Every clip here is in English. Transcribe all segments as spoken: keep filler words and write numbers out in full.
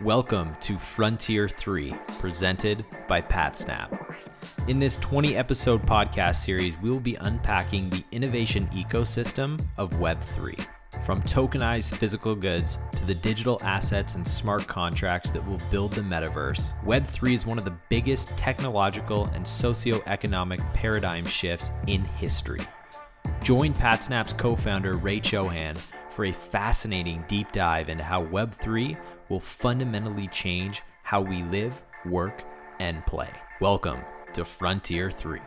Welcome to Frontier three, presented by PatSnap. In this twenty episode podcast series, we will be unpacking the innovation ecosystem of Web three. From tokenized physical goods to the digital assets and smart contracts that will build the metaverse, Web three is one of the biggest technological and socioeconomic paradigm shifts in history. Join PatSnap's co-founder Ray Chohan for a fascinating deep dive into how Web three will fundamentally change how we live, work, and play. Welcome to Frontier three.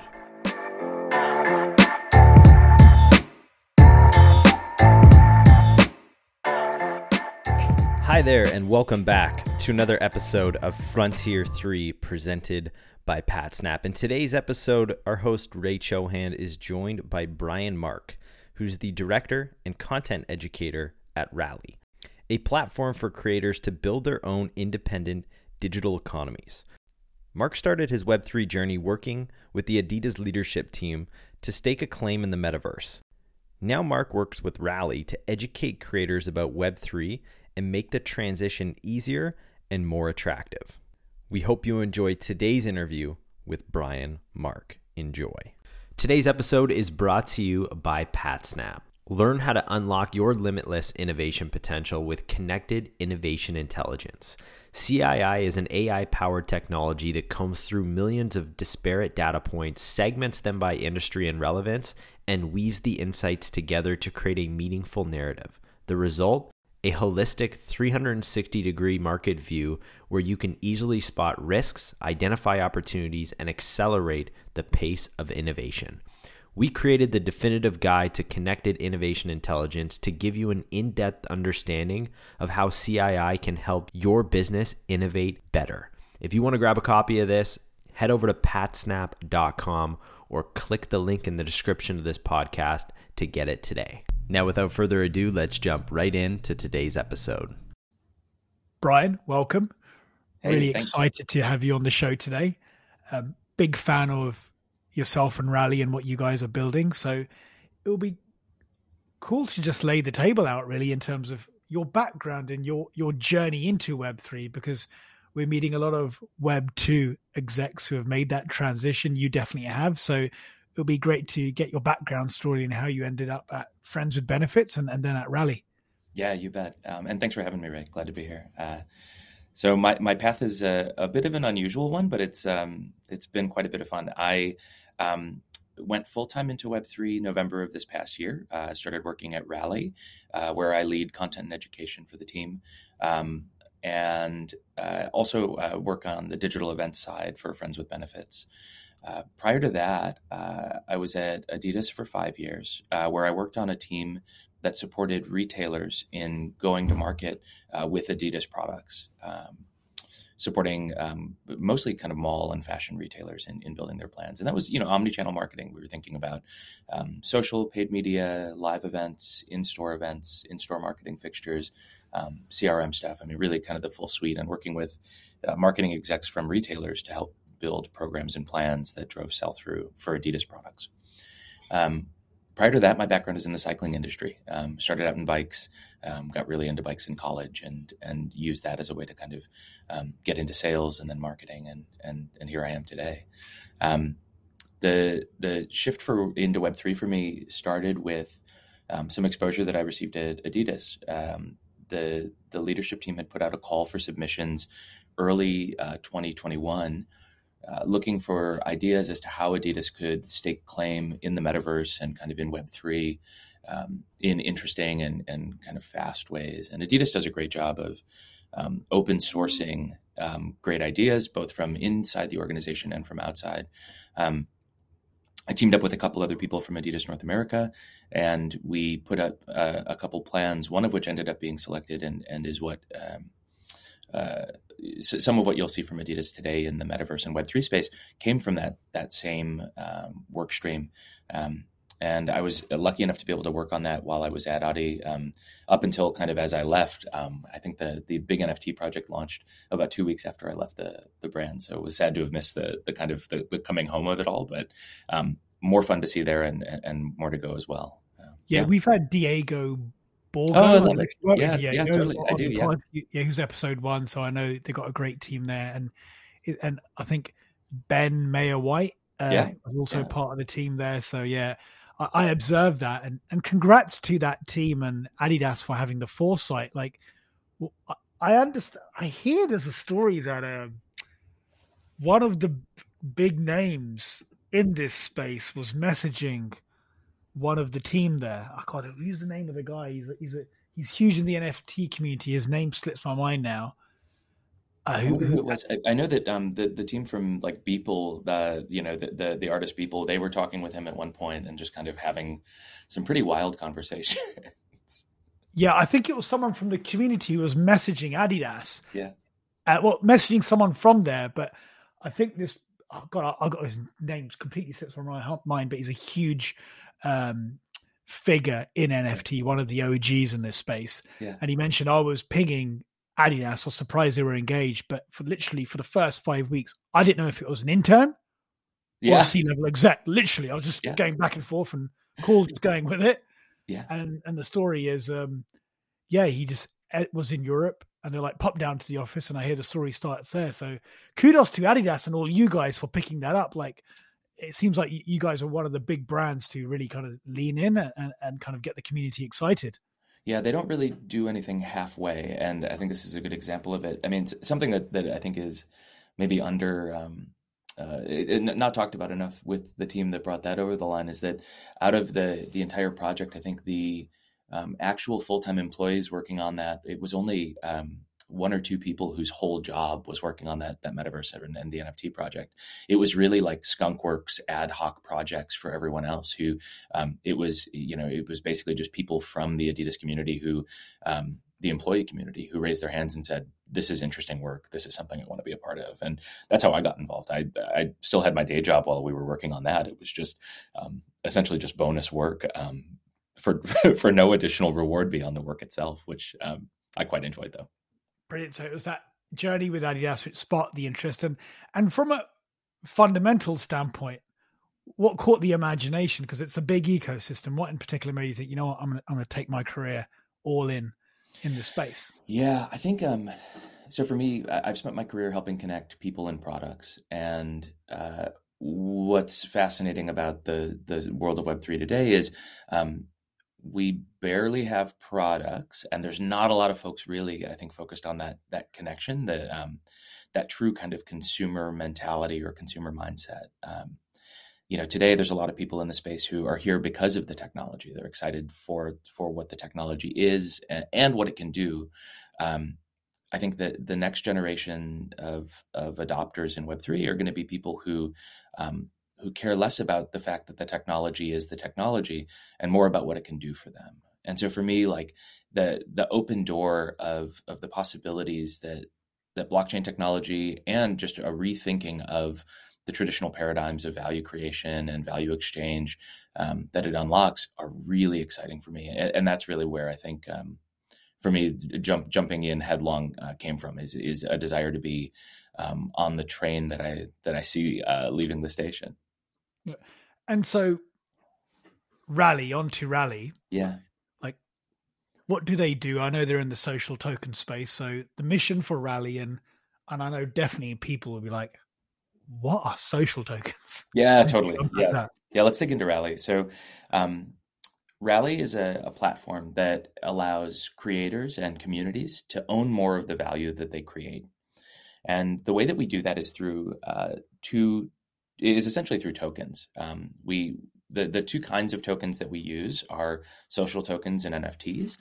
Hi there, and welcome back to another episode of Frontier three presented by PatSnap. In today's episode, our host Ray Chohan is joined by Brian Mark, who's the director and content educator at Rally, a platform for creators to build their own independent digital economies. Mark started his Web three journey working with the Adidas leadership team to stake a claim in the metaverse. Now Mark works with Rally to educate creators about Web three and make the transition easier and more attractive. We hope you enjoy today's interview with Brian Mark. Enjoy. Today's episode is brought to you by PatSnap. Learn how to unlock your limitless innovation potential with connected innovation intelligence. C I I is an A I-powered technology that combs through millions of disparate data points, segments them by industry and relevance, and weaves the insights together to create a meaningful narrative. The result? A holistic three sixty degree market view where you can easily spot risks, identify opportunities, and accelerate the pace of innovation. We created the definitive guide to connected innovation intelligence to give you an in-depth understanding of how C I I can help your business innovate better. If you want to grab a copy of this, head over to patsnap dot com or click the link in the description of this podcast to get it today. Now, without further ado, let's jump right into today's episode. Brian, welcome. Hey, really excited you. to have you on the show today. Um, big fan of yourself and Rally and what you guys are building. So it'll be cool to just lay the table out really in terms of your background and your, your journey into Web three, because we're meeting a lot of Web two execs who have made that transition. You definitely have. So it'll be great to get your background story and how you ended up at Friends with Benefits and, and then at Rally. Yeah, you bet. Um, and thanks for having me, Ray. Glad to be here. Uh, so my, my path is a, a bit of an unusual one, but it's um, it's been quite a bit of fun. I um, went full-time into Web three November of this past year. I uh, started working at Rally, uh, where I lead content and education for the team. Um, and uh, also uh, work on the digital events side for Friends with Benefits. Uh, prior to that, uh, I was at Adidas for five years, uh, where I worked on a team that supported retailers in going to market uh, with Adidas products, um, supporting um, mostly kind of mall and fashion retailers in, in building their plans. And that was, you know, omnichannel marketing. We were thinking about um, social, paid media, live events, in-store events, in-store marketing fixtures, um, C R M stuff. I mean, really kind of the full suite, and working with uh, marketing execs from retailers to help build programs and plans that drove sell-through for Adidas products. Um, prior to that, my background is in the cycling industry. Um, started out in bikes, um, got really into bikes in college, and and used that as a way to kind of um, get into sales and then marketing, and and and here I am today. Um, the the shift for into Web three for me started with um, some exposure that I received at Adidas. Um, the the leadership team had put out a call for submissions early uh, twenty twenty-one. Uh, looking for ideas as to how Adidas could stake claim in the metaverse and kind of in Web three um, in interesting and, and kind of fast ways. And Adidas does a great job of um, open sourcing um, great ideas, both from inside the organization and from outside. Um, I teamed up with a couple other people from Adidas North America, and we put up uh, a couple plans, one of which ended up being selected and, and is what... Um, uh, some of what you'll see from Adidas today in the metaverse and Web three space came from that that same um, work stream. Um, and I was lucky enough to be able to work on that while I was at Adi, um, up until kind of as I left. Um, I think the the big N F T project launched about two weeks after I left the the brand. So it was sad to have missed the the kind of the, the coming home of it all, but um, more fun to see there and and more to go as well. Um, yeah, yeah, we've had Diego Borgo. Oh, that makes, yeah, yeah, yeah, totally. I do. Yeah, yeah, he was episode one, so I know they got a great team there, and and I think Ben Mayer White uh, yeah. was also yeah. part of the team there. So yeah, I, I observed that, and and congrats to that team and Adidas for having the foresight. Like, well, I, I understand. I hear there's a story that um, one of the big names in this space was messaging one of the team there. I can't use the name of the guy. He's a, he's a, he's huge in the N F T community. His name slips my mind now. Uh, who, who it was? I know that um the, the team from like Beeple, the you know the, the the artist Beeple, they were talking with him at one point and just kind of having some pretty wild conversations. Yeah, I think it was someone from the community who was messaging Adidas. Yeah, uh, well, messaging someone from there, but I think this. Oh God, I, I got his name completely slips from my mind, but he's a huge. Um, figure in N F T, one of the O Gs in this space, yeah. and he mentioned I was pinging Adidas. I was surprised they were engaged, but for literally for the first five weeks, I didn't know if it was an intern yeah. or a C-level exec. Literally, I was just yeah. going back and forth and cool, just going with it. Yeah, and and the story is, um, yeah, he just was in Europe, and they're like pop down to the office, and I hear the story starts there. So kudos to Adidas and all you guys for picking that up, like. It seems like you guys are one of the big brands to really kind of lean in and, and kind of get the community excited. Yeah, they don't really do anything halfway. And I think this is a good example of it. I mean, something that, that I think is maybe under, um, uh, not talked about enough with the team that brought that over the line is that out of the, the entire project, I think the um, actual full-time employees working on that, it was only um, one or two people whose whole job was working on that, that metaverse and, and the N F T project. It was really like skunkworks ad hoc projects for everyone else who um, it was, you know, it was basically just people from the Adidas community who um, the employee community who raised their hands and said, this is interesting work. This is something I want to be a part of. And that's how I got involved. I, I still had my day job while we were working on that. It was just um, essentially just bonus work um, for, for no additional reward beyond the work itself, which um, I quite enjoyed though. Brilliant. So it was that journey with Adidas which sparked the interest. And, and from a fundamental standpoint, what caught the imagination? Because it's a big ecosystem. What in particular made you think, you know what, I'm going to I'm going to take my career all in, in the space? Yeah, I think, um, so for me, I've spent my career helping connect people and products. And uh, what's fascinating about the, the world of Web three today is um, we barely have products, and there's not a lot of folks really, I think, focused on that that connection, that um, that true kind of consumer mentality or consumer mindset. Um, you know, today there's a lot of people in the space who are here because of the technology. They're excited for for what the technology is and, and what it can do. Um, I think that the next generation of of adopters in Web three are going to be people who um, who care less about the fact that the technology is the technology and more about what it can do for them. And so for me, like the the open door of of the possibilities that that blockchain technology and just a rethinking of the traditional paradigms of value creation and value exchange um, that it unlocks are really exciting for me. And, and that's really where I think um, for me, jump, jumping in headlong uh, came from is, is a desire to be um, on the train that I, that I see uh, leaving the station. And so Rally, on to Rally. Yeah. Like, what do they do? I know they're in the social token space. So the mission for Rally, and and I know definitely people will be like, what are social tokens? Yeah, totally. Yeah. Like yeah, let's dig into Rally. So um, Rally is a, a platform that allows creators and communities to own more of the value that they create. And the way that we do that is through uh, two is essentially through tokens. Um, we the, the two kinds of tokens that we use are social tokens and N F Ts.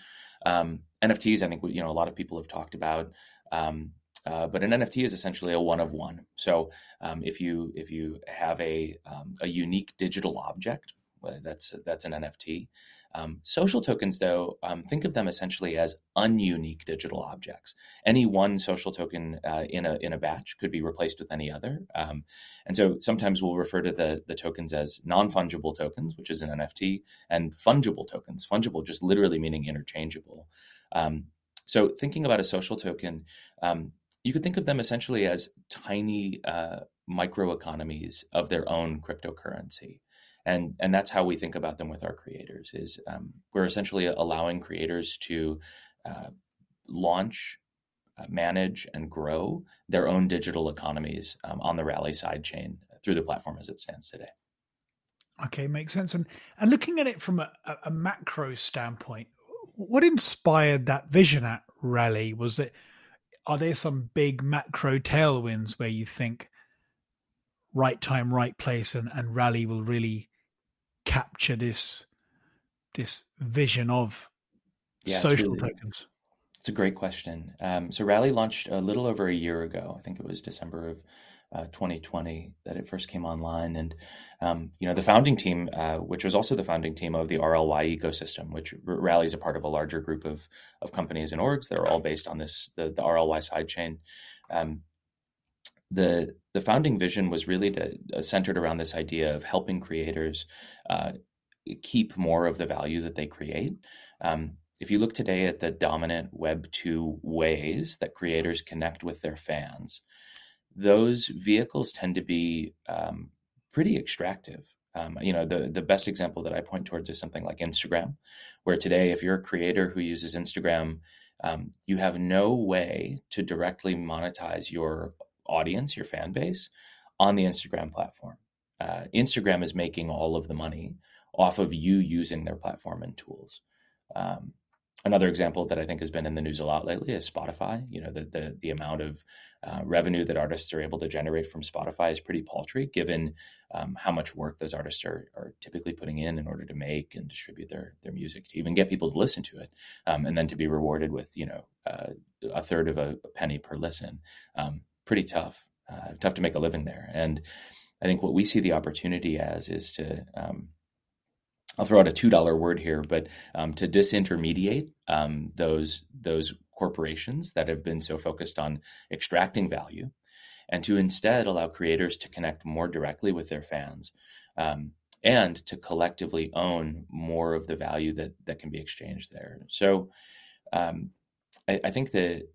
Um, N F Ts, I think, you know, a lot of people have talked about, um, uh, but an N F T is essentially a one of one. So um, if you if you have a um, a unique digital object, well, that's that's an N F T. Um, social tokens, though, um, think of them essentially as ununique digital objects. Any one social token uh, in a in a batch could be replaced with any other. Um, and so sometimes we'll refer to the, the tokens as non-fungible tokens, which is an N F T, and fungible tokens. Fungible just literally meaning interchangeable. Um, so thinking about a social token, um, you could think of them essentially as tiny uh, microeconomies of their own cryptocurrency. And and that's how we think about them with our creators is um, we're essentially allowing creators to uh, launch, uh, manage, and grow their own digital economies um, on the Rally side chain through the platform as it stands today. Okay, makes sense. And, and looking at it from a, a macro standpoint, what inspired that vision at Rally? Was it, are there some big macro tailwinds where you think right time, right place, and, and Rally will really capture this this vision of yeah, social it's really, tokens? It's a great question. Um, so Rally launched a little over a year ago. I think it was December of Uh, twenty twenty that it first came online. And, um, you know, the founding team, uh, which was also the founding team of the R L Y ecosystem, which r- rallies a part of a larger group of of companies and orgs that are all based on this, the, the R L Y sidechain. Um, the, the founding vision was really to, uh, centered around this idea of helping creators uh, keep more of the value that they create. Um, if you look today at the dominant Web two ways that creators connect with their fans, those vehicles tend to be um, pretty extractive. Um, you know, the, the best example that I point towards is something like Instagram, where today, if you're a creator who uses Instagram, um, you have no way to directly monetize your audience, your fan base, on the Instagram platform. Uh, Instagram is making all of the money off of you using their platform and tools. Um, Another example that I think has been in the news a lot lately is Spotify. You know, the the, the amount of uh, revenue that artists are able to generate from Spotify is pretty paltry, given um, how much work those artists are, are typically putting in in order to make and distribute their their music, to even get people to listen to it, um, and then to be rewarded with, you know, uh, a third of a, a penny per listen. Um, pretty tough, uh, tough to make a living there. And I think what we see the opportunity as is to um, I'll throw out a two dollar word here, but um, to disintermediate um, those those corporations that have been so focused on extracting value, and to instead allow creators to connect more directly with their fans, um, and to collectively own more of the value that that can be exchanged there. So um, I, I think the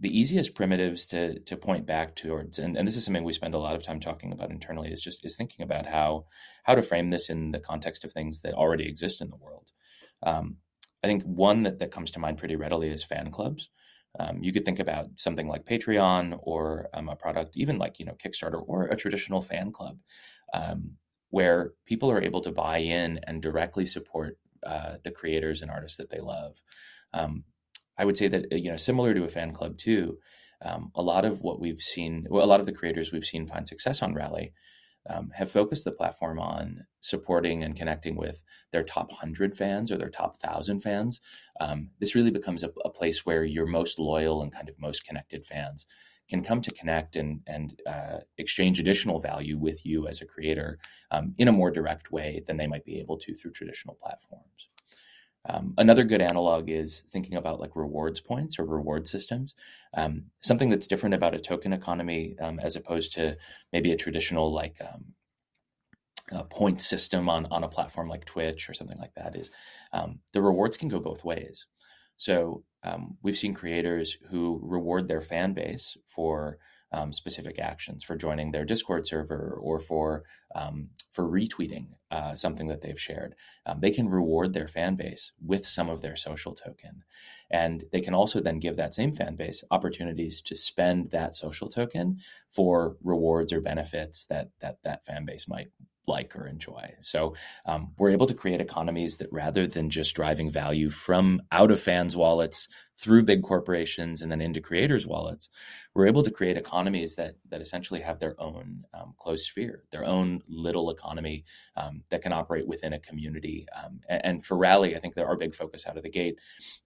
the easiest primitives to to point back towards, and, and this is something we spend a lot of time talking about internally, is just is thinking about how how to frame this in the context of things that already exist in the world. Um, I think one that, that comes to mind pretty readily is fan clubs. Um, you could think about something like Patreon or um, a product, even like, you know, Kickstarter or a traditional fan club, um, where people are able to buy in and directly support uh, the creators and artists that they love. Um, I would say that, you know, similar to a fan club too, um, a lot of what we've seen, well, a lot of the creators we've seen find success on Rally um, have focused the platform on supporting and connecting with their top one hundred fans or their top one thousand fans. Um, this really becomes a, a place where your most loyal and kind of most connected fans can come to connect and, and uh, exchange additional value with you as a creator um, in a more direct way than they might be able to through traditional platforms. Um, another good analog is thinking about like rewards points or reward systems. Um, something that's different about a token economy um, as opposed to maybe a traditional like um, a point system on, on a platform like Twitch or something like that is um, the rewards can go both ways. So um, we've seen creators who reward their fan base for Um, specific actions, for joining their Discord server or for um, for retweeting uh, something that they've shared. Um, they can reward their fan base with some of their social token. And they can also then give that same fan base opportunities to spend that social token for rewards or benefits that that, that fan base might like or enjoy. So um, we're able to create economies that, rather than just driving value from out of fans' wallets through big corporations and then into creators' wallets, we're able to create economies that that essentially have their own um, closed sphere, their own little economy um, that can operate within a community. Um, and, and for Rally, I think that our big focus out of the gate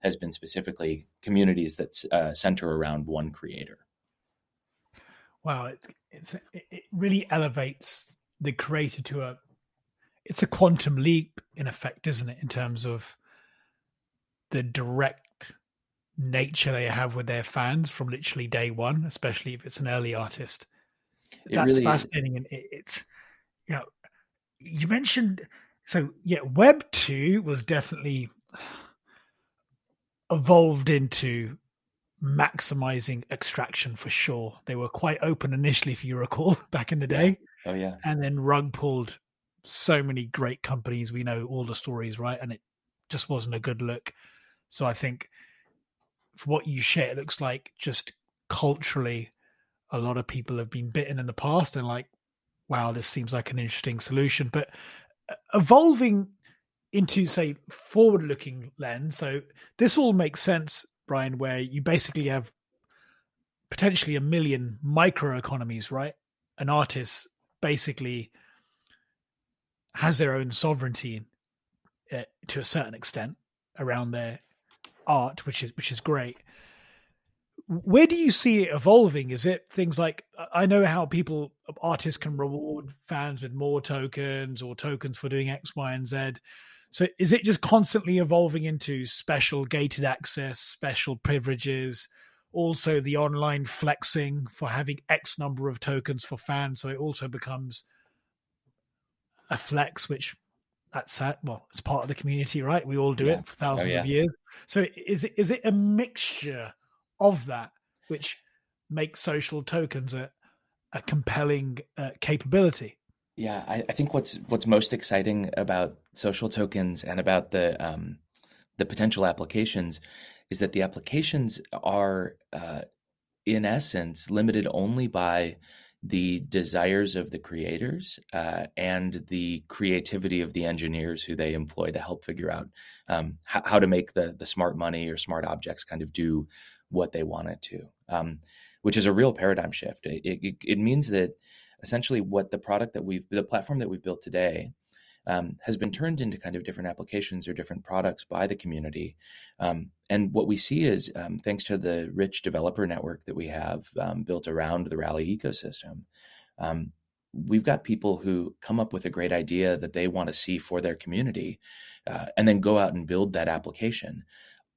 has been specifically communities that uh, center around one creator. Wow, it's, it's, it really elevates the creator to a, it's a quantum leap in effect, isn't it? In terms of the direct nature they have with their fans from literally day one, especially if it's an early artist. It That's really fascinating. Is. And it, it's, you know, you mentioned, so yeah, Web two was definitely evolved into maximizing extraction for sure. They were quite open initially, if you recall, back in the day. Yeah. Oh yeah. And then rug pulled so many great companies. We know all the stories, right? And it just wasn't a good look. So I think what you share, it looks like just culturally, a lot of people have been bitten in the past and like, wow, this seems like an interesting solution. But evolving into, say, forward-looking lens, so this all makes sense, Brian, where you basically have potentially a million microeconomies, right? An artist basically has their own sovereignty uh, to a certain extent around their art, which is which is great. Where do you see it evolving? Is it things like, I know how people, artists can reward fans with more tokens or tokens for doing X, Y, and Z. So is it just constantly evolving into special gated access, special privileges, also the online flexing for having X number of tokens for fans? So it also becomes a flex, which that's that. Well, it's part of the community, right? We all do yeah. it for thousands oh, yeah. of years. So is it is it a mixture of that, which makes social tokens a, a compelling uh, capability? Yeah, I, I think what's what's most exciting about social tokens and about the um, the potential applications is that the applications are, uh, in essence, limited only by the desires of the creators uh, and the creativity of the engineers who they employ to help figure out um, how, how to make the the smart money or smart objects kind of do what they want it to, um, which is a real paradigm shift. It, it, it means that essentially what the product that we've, the platform that we've built today um, has been turned into kind of different applications or different products by the community. Um, and what we see is, um, thanks to the rich developer network that we have um, built around the Rally ecosystem, um, we've got people who come up with a great idea that they want to see for their community uh, and then go out and build that application.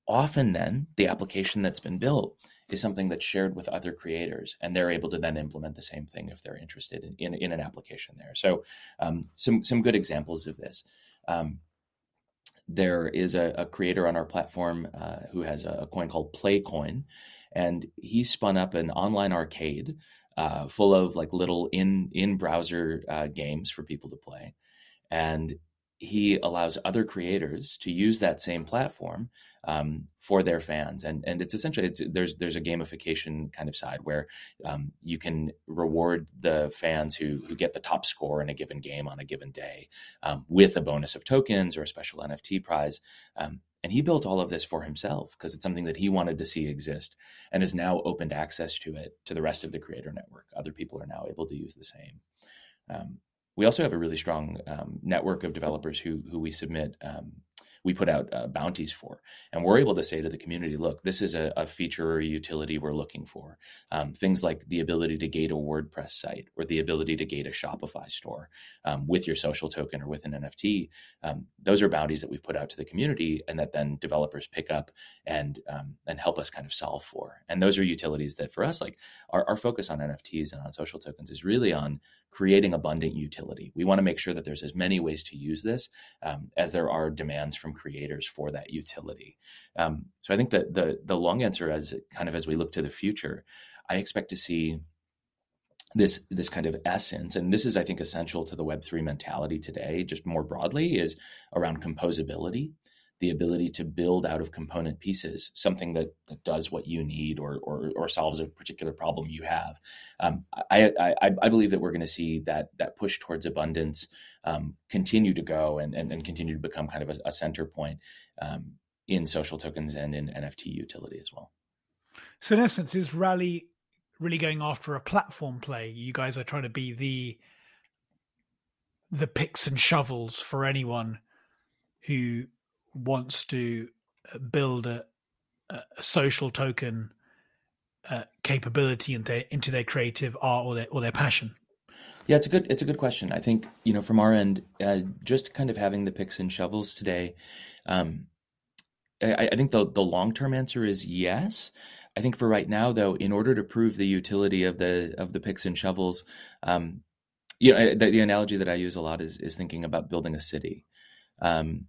Often then the application that's been built is something that's shared with other creators, and they're able to then implement the same thing if they're interested in, in, in an application there. So um, some some good examples of this. Um, there is a, a creator on our platform uh, who has a coin called PlayCoin, and he spun up an online arcade uh, full of like little in, in-browser uh, games for people to play. And he allows other creators to use that same platform um, for their fans. And, and it's essentially, it's, there's there's a gamification kind of side where um, you can reward the fans who who get the top score in a given game on a given day um, with a bonus of tokens or a special N F T prize. Um, and he built all of this for himself because it's something that he wanted to see exist and has now opened access to it to the rest of the creator network. Other people are now able to use the same. Um, We also have a really strong um, network of developers who who we submit, um, we put out uh, bounties for, and we're able to say to the community, look, this is a, a feature or a utility we're looking for. Um, things like the ability to gate a WordPress site or the ability to gate a Shopify store um, with your social token or with an N F T. Um, those are bounties that we put out to the community and that then developers pick up and um, and help us kind of solve for. And those are utilities that for us, like our, our focus on N F Ts and on social tokens is really on creating abundant utility. We want to make sure that there's as many ways to use this um, as there are demands from creators for that utility. Um, so I think that the the long answer, as kind of as we look to the future, I expect to see this this kind of essence, and this is I think essential to the Web three mentality today, just more broadly, is around composability, the ability to build out of component pieces, something that, that does what you need or, or, or solves a particular problem you have. Um, I, I, I believe that we're going to see that, that push towards abundance um, continue to go and, and, and continue to become kind of a, a center point um, in social tokens and in N F T utility as well. So in essence, is Rally really going after a platform play? You guys are trying to be the the picks and shovels for anyone who wants to build a, a social token uh, capability into, into their creative art or their, or their passion? Yeah, it's a good, it's a good question. I think, you know, from our end, uh, just kind of having the picks and shovels today, um, I, I think the, the long-term answer is yes. I think for right now though, in order to prove the utility of the, of the picks and shovels, um, you know, the, the analogy that I use a lot is, is thinking about building a city. Um,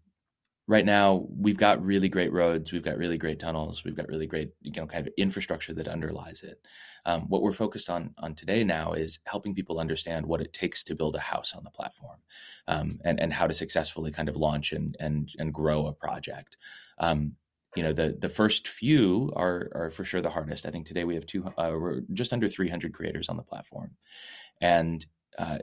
right now we've got really great roads, we've got really great tunnels, we've got really great, you know, kind of infrastructure that underlies it. Um, what we're focused on on today now is helping people understand what it takes to build a house on the platform, um, and and how to successfully kind of launch and and and grow a project. Um, you know, the the first few are are for sure the hardest. I think today we have two, uh, we're just under three hundred creators on the platform, and uh,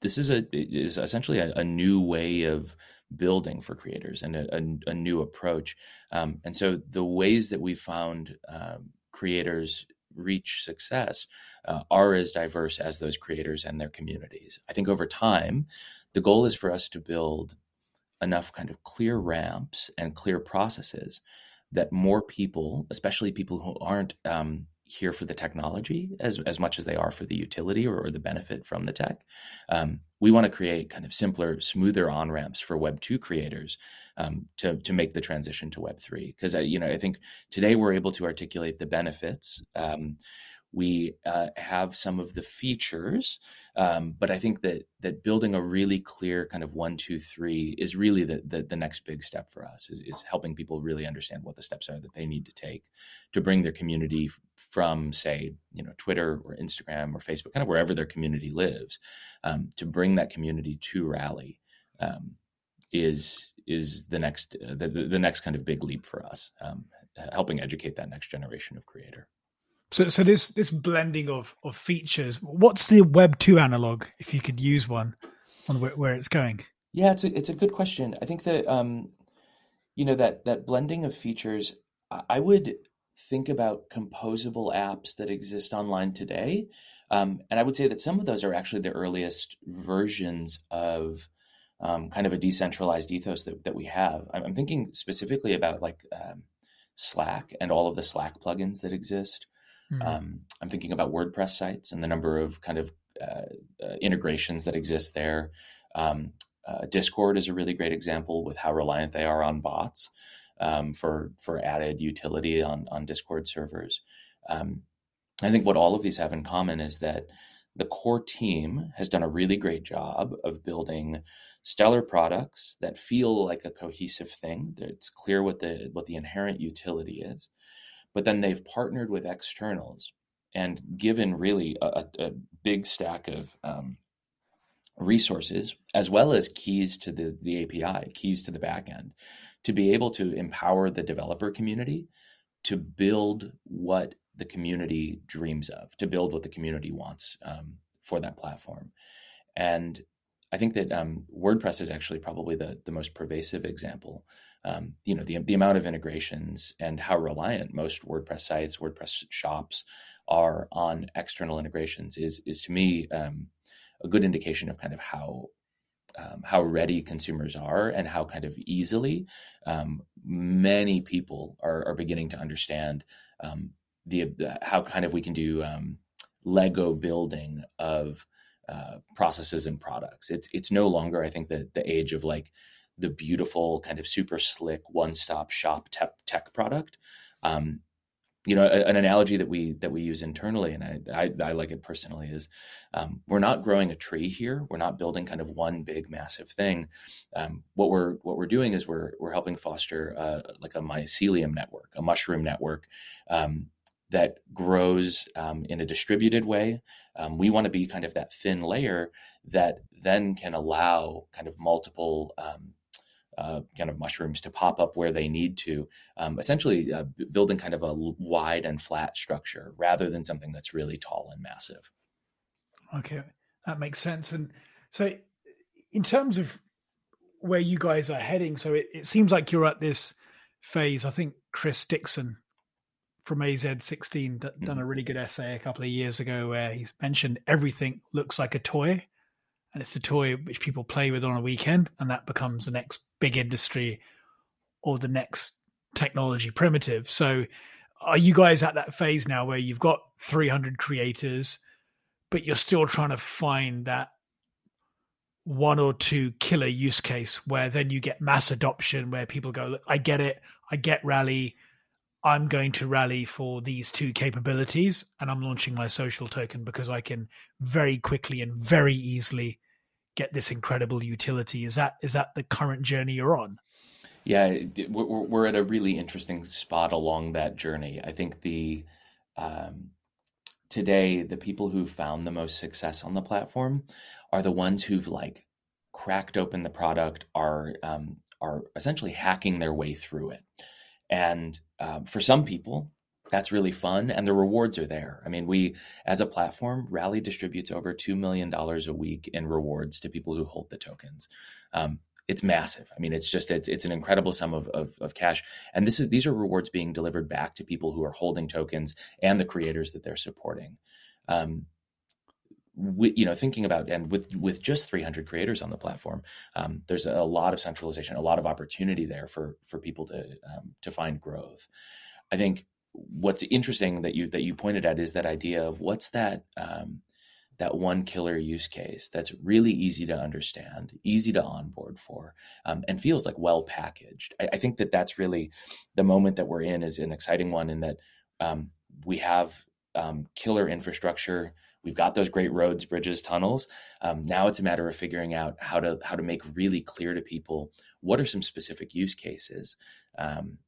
this is a is essentially a, a new way of building for creators and a, a, a new approach. Um, and so the ways that we found uh, creators reach success uh, are as diverse as those creators and their communities. I think over time, the goal is for us to build enough kind of clear ramps and clear processes that more people, especially people who aren't um, here for the technology as, as much as they are for the utility or, or the benefit from the tech. Um, we want to create kind of simpler, smoother on-ramps for Web two creators um, to, to make the transition to Web three. Because, you know, I think today we're able to articulate the benefits. Um, we uh, have some of the features, um, but I think that that building a really clear kind of one, two, three is really the the, the next big step for us, is, is helping people really understand what the steps are that they need to take to bring their community from, say, you know, Twitter or Instagram or Facebook, kind of wherever their community lives, um, to bring that community to Rally um, is is the next uh, the, the next kind of big leap for us, um, helping educate that next generation of creator. So, so this this blending of of features. What's the Web two analog, if you could use one, on where, where it's going? Yeah, it's a, it's a good question. I think that um, you know, that that blending of features, I would think about composable apps that exist online today. Um, and I would say that some of those are actually the earliest versions of um, kind of a decentralized ethos that, that we have. I'm thinking specifically about like um, Slack and all of the Slack plugins that exist. Mm-hmm. Um, I'm thinking about WordPress sites and the number of kind of uh, uh, integrations that exist there. Um, uh, Discord is a really great example with how reliant they are on bots. Um, for for added utility on, on Discord servers. Um, I think what all of these have in common is that the core team has done a really great job of building stellar products that feel like a cohesive thing, that it's clear what the what the inherent utility is, but then they've partnered with externals and given really a, a big stack of um, resources, as well as keys to the, the A P I, keys to the backend, to be able to empower the developer community to build what the community dreams of, to build what the community wants um, for that platform. And I think that um, WordPress is actually probably the, the most pervasive example. Um, you know, the, the amount of integrations and how reliant most WordPress sites, WordPress shops are on external integrations is, is to me um, a good indication of kind of how Um, how ready consumers are and how kind of easily um, many people are, are beginning to understand um, the uh, how kind of we can do um, Lego building of uh, processes and products. It's it's no longer, I think, the, the age of like the beautiful kind of super slick one-stop shop tech, tech product. Um, You know, an analogy that we that we use internally, and I I, I like it personally, is um, we're not growing a tree here. We're not building kind of one big massive thing. Um, what we're what we're doing is we're we're helping foster uh, like a mycelium network, a mushroom network um, that grows um, in a distributed way. Um, we want to be kind of that thin layer that then can allow kind of multiple Um, Uh, kind of mushrooms to pop up where they need to, um, essentially uh, b- building kind of a wide and flat structure rather than something that's really tall and massive. Okay, that makes sense. And so in terms of where you guys are heading, so it, it seems like you're at this phase. I think Chris Dixon from A Z sixteen d- mm-hmm. done a really good essay a couple of years ago where he's mentioned everything looks like a toy. And it's a toy which people play with on a weekend, and that becomes the next big industry or the next technology primitive. So are you guys at that phase now where you've got three hundred creators, but you're still trying to find that one or two killer use case where then you get mass adoption, where people go, look, I get it. I get Rally. I'm going to Rally for these two capabilities, and I'm launching my social token because I can very quickly and very easily get this incredible utility. Is that is that the current journey you're on? Yeah, we're at a really interesting spot along that journey. I think the um, today, the people who found the most success on the platform are the ones who've like cracked open the product, are um, are essentially hacking their way through it. And um, for some people, that's really fun, and the rewards are there. I mean, we, as a platform, Rally distributes over two million dollars a week in rewards to people who hold the tokens. Um, it's massive. I mean, it's just, it's, it's an incredible sum of, of, of cash. And this is, these are rewards being delivered back to people who are holding tokens and the creators that they're supporting. Um, we, you know, thinking about, and with, with just three hundred creators on the platform, um, there's a lot of centralization, a lot of opportunity there for, for people to, um, to find growth. I think what's interesting that you, that you pointed at is that idea of what's that, um, that one killer use case that's really easy to understand, easy to onboard for, um, and feels like well packaged. I, I think that that's really the moment that we're in is an exciting one in that um, we have um, killer infrastructure. We've got those great roads, bridges, tunnels. Um, now it's a matter of figuring out how to how to make really clear to people what are some specific use cases um,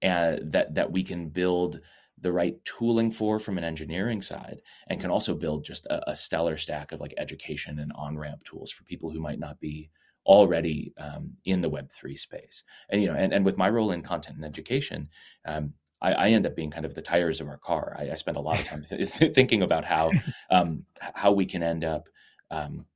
and that that we can build the right tooling for from an engineering side, and can also build just a, a stellar stack of like education and on-ramp tools for people who might not be already um, in the Web three space. And, you know, and, and with my role in content and education, um, I, I end up being kind of the tires of our car. I, I spend a lot of time th- thinking about how, um, how we can end up, um,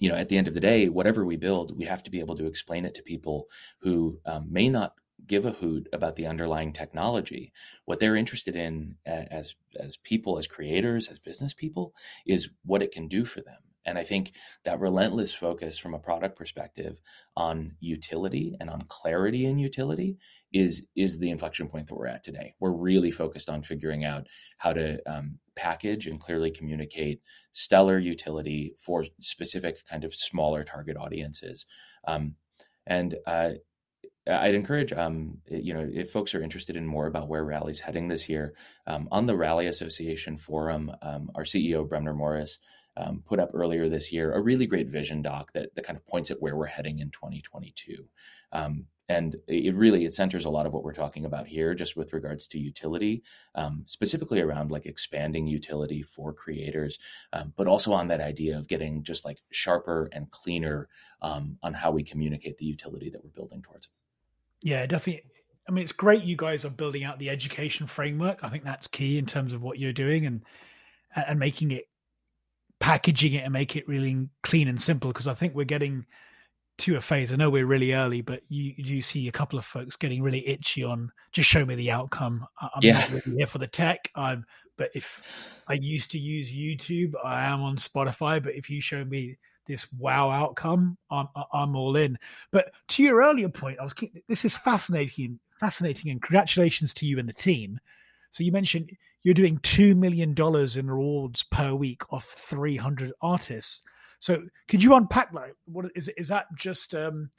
you know, at the end of the day, whatever we build, we have to be able to explain it to people who um, may not give a hoot about the underlying technology. What they're interested in as as people, as creators, as business people, is what it can do for them. And I think that relentless focus from a product perspective on utility and on clarity in utility is is the inflection point that we're at today. We're really focused on figuring out how to um, package and clearly communicate stellar utility for specific kind of smaller target audiences. Um, and uh I'd encourage, um, you know, if folks are interested in more about where Rally's heading this year, um, on the Rally Association forum, um, our C E O, Bremner Morris, um, put up earlier this year a really great vision doc that, that kind of points at where we're heading in twenty twenty-two. Um, and it really, it centers a lot of what we're talking about here, just with regards to utility, um, specifically around like expanding utility for creators, um, but also on that idea of getting just like sharper and cleaner um, on how we communicate the utility that we're building towards. Yeah, definitely. I mean, it's great you guys are building out the education framework. I think that's key in terms of what you're doing and and making it, packaging it and make it really clean and simple, because I think we're getting to a phase. I know we're really early, but you, you see a couple of folks getting really itchy on just show me the outcome. I'm yeah. not really here for the tech. I'm, but if I used to use YouTube, I am on Spotify, but if you show me this wow outcome, I'm, I'm all in. But to your earlier point, I was this is fascinating, fascinating, and congratulations to you and the team. So you mentioned you're doing two million dollars in rewards per week of three hundred artists. So could you unpack like what is is that just um,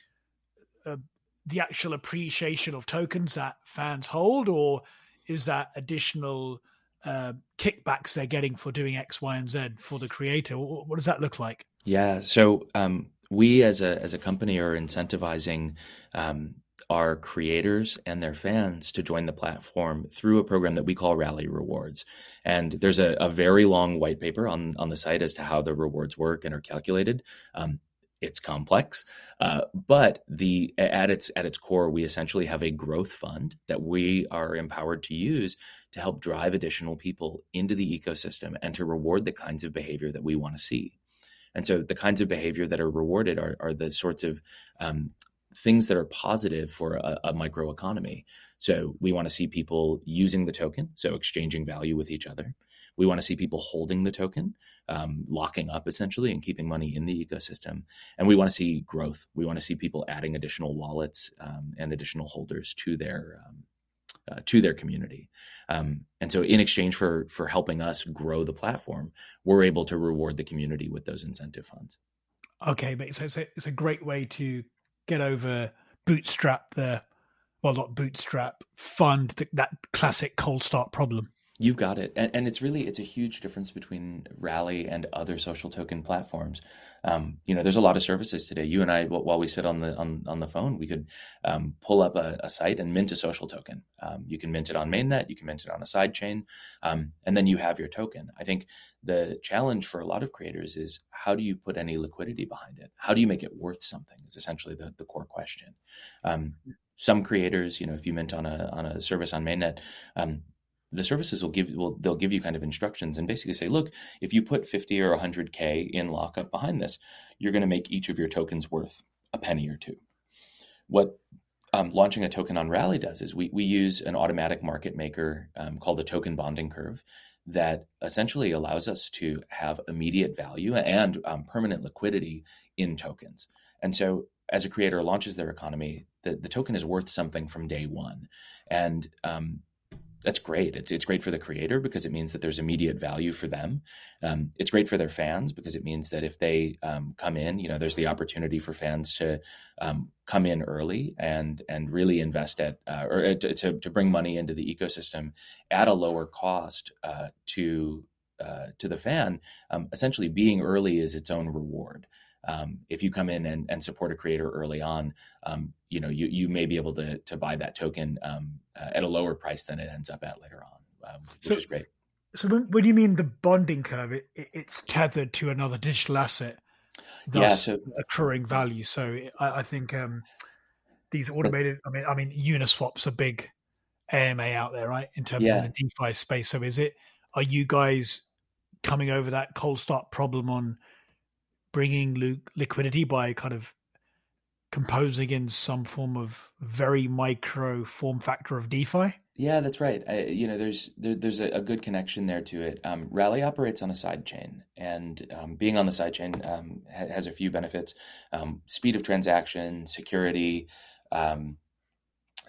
uh, the actual appreciation of tokens that fans hold, or is that additional uh, kickbacks they're getting for doing X, Y, and Z for the creator? What, what does that look like? Yeah, so um, we as a as a company are incentivizing um, our creators and their fans to join the platform through a program that we call Rally Rewards. And there's a, a very long white paper on, on the site as to how the rewards work and are calculated. Um, it's complex, uh, but the at its at its core, we essentially have a growth fund that we are empowered to use to help drive additional people into the ecosystem and to reward the kinds of behavior that we want to see. And so the kinds of behavior that are rewarded are, are the sorts of um, things that are positive for a, a micro economy. So we want to see people using the token, so exchanging value with each other. We want to see people holding the token, um, locking up essentially and keeping money in the ecosystem. And we want to see growth. We want to see people adding additional wallets um, and additional holders to their um, Uh, to their community. Um, and so in exchange for for helping us grow the platform, we're able to reward the community with those incentive funds. Okay, but so, so it's a great way to get over bootstrap the, well, not bootstrap, fund the, that classic cold start problem. You've got it. And, and it's really, it's a huge difference between Rally and other social token platforms. Um, you know, there's a lot of services today. You and I, while we sit on the on, on the phone, we could um, pull up a, a site and mint a social token. Um, you can mint it on mainnet, you can mint it on a side chain, um, and then you have your token. I think the challenge for a lot of creators is, how do you put any liquidity behind it? How do you make it worth something is essentially the, the core question. Um, some creators, you know, if you mint on a on a service on mainnet, um, the services will give will they'll give you kind of instructions and basically say, look, if you put fifty or one hundred K in lockup behind this, you're going to make each of your tokens worth a penny or two. What um, launching a token on Rally does is we we use an automatic market maker um, called a token bonding curve that essentially allows us to have immediate value and um, permanent liquidity in tokens. And so as a creator launches their economy, the, the token is worth something from day one. And um, that's great. It's it's great for the creator because it means that there's immediate value for them. Um, it's great for their fans because it means that if they um, come in, you know, there's the opportunity for fans to um, come in early and and really invest at uh, or to, to to bring money into the ecosystem at a lower cost uh, to uh, to the fan. Um, essentially, being early is its own reward. Um, if you come in and, and support a creator early on, um, you know, you, you may be able to, to buy that token um, uh, at a lower price than it ends up at later on, um, which so, is great. So when, when you mean the bonding curve, it, it, it's tethered to another digital asset, thus yeah, so, accruing value. So it, I, I think um, these automated, but, I mean, I mean, Uniswap's a big A M A out there, right? In terms yeah. of the DeFi space. So is it, are you guys coming over that cold start problem on bringing liquidity by kind of composing in some form of very micro form factor of DeFi? Yeah, that's right. I, you know, there's there, there's a, a good connection there to it. Um, Rally operates on a side chain, and um, being on the side chain um, ha- has a few benefits: um, speed of transaction, security. Um,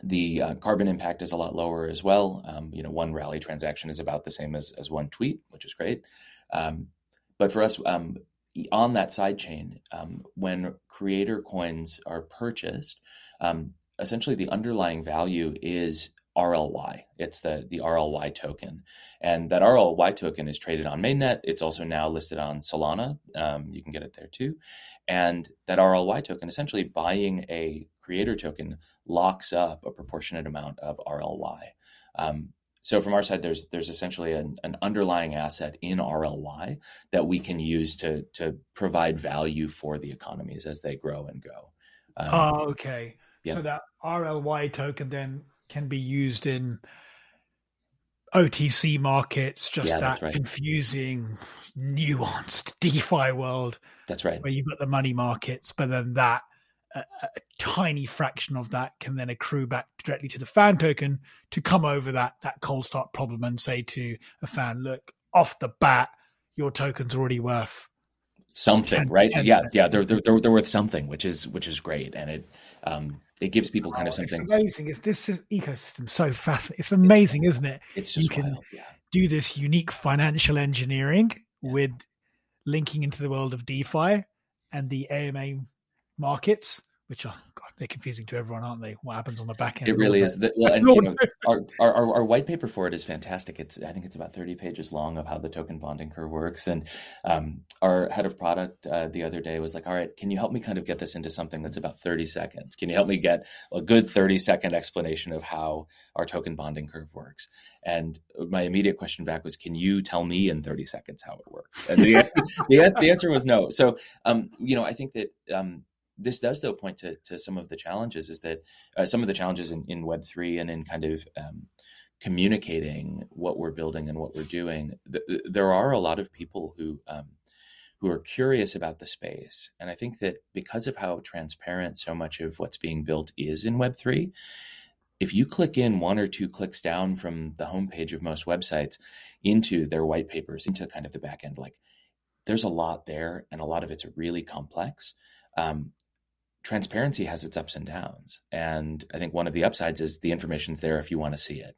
the uh, carbon impact is a lot lower as well. Um, you know, one Rally transaction is about the same as as one tweet, which is great. Um, but for us. Um, On that side chain, um, when creator coins are purchased, um, essentially the underlying value is R L Y. It's the, the R L Y token. And that R L Y token is traded on mainnet. It's also now listed on Solana. Um, you can get it there too. And that R L Y token, essentially buying a creator token, locks up a proportionate amount of R L Y. Um, So from our side, there's there's essentially an, an underlying asset in R L Y that we can use to to provide value for the economies as they grow and go. Um, oh, okay. Yeah. So that R L Y token then can be used in O T C markets, just yeah, that right. confusing, nuanced DeFi world. That's right. Where you've got the money markets, but then that a, a tiny fraction of that can then accrue back directly to the fan token to come over that that cold start problem and say to a fan, look, off the bat, your token's already worth something, ten, right? ten yeah, ten. yeah, they're, they're they're worth something, which is which is great, and it um it gives people kind oh, of something. It's amazing. It's this is, ecosystem so fascinating. It's amazing, it's, isn't it? It's just you can wild, yeah. do this unique financial engineering yeah. with linking into the world of DeFi and the A M A markets, which are God, they're confusing to everyone, aren't they? What happens on the back end? It really is. The, well, and you know, our, our our white paper for it is fantastic. It's I think it's about thirty pages long of how the token bonding curve works. And um, our head of product uh, the other day was like, "All right, can you help me kind of get this into something that's about thirty seconds? Can you help me get a good thirty second explanation of how our token bonding curve works?" And my immediate question back was, "Can you tell me in thirty seconds how it works?" And the the, the answer was no. So um, you know, I think that. Um, This does, though, point to, to some of the challenges is that uh, some of the challenges in, in Web three and in kind of um, communicating what we're building and what we're doing. Th- there are a lot of people who um, who are curious about the space. And I think that because of how transparent so much of what's being built is in Web three, if you click in one or two clicks down from the homepage of most websites into their white papers, into kind of the back end, like there's a lot there and a lot of it's really complex. Um, Transparency has its ups and downs. And I think one of the upsides is the information's there if you want to see it.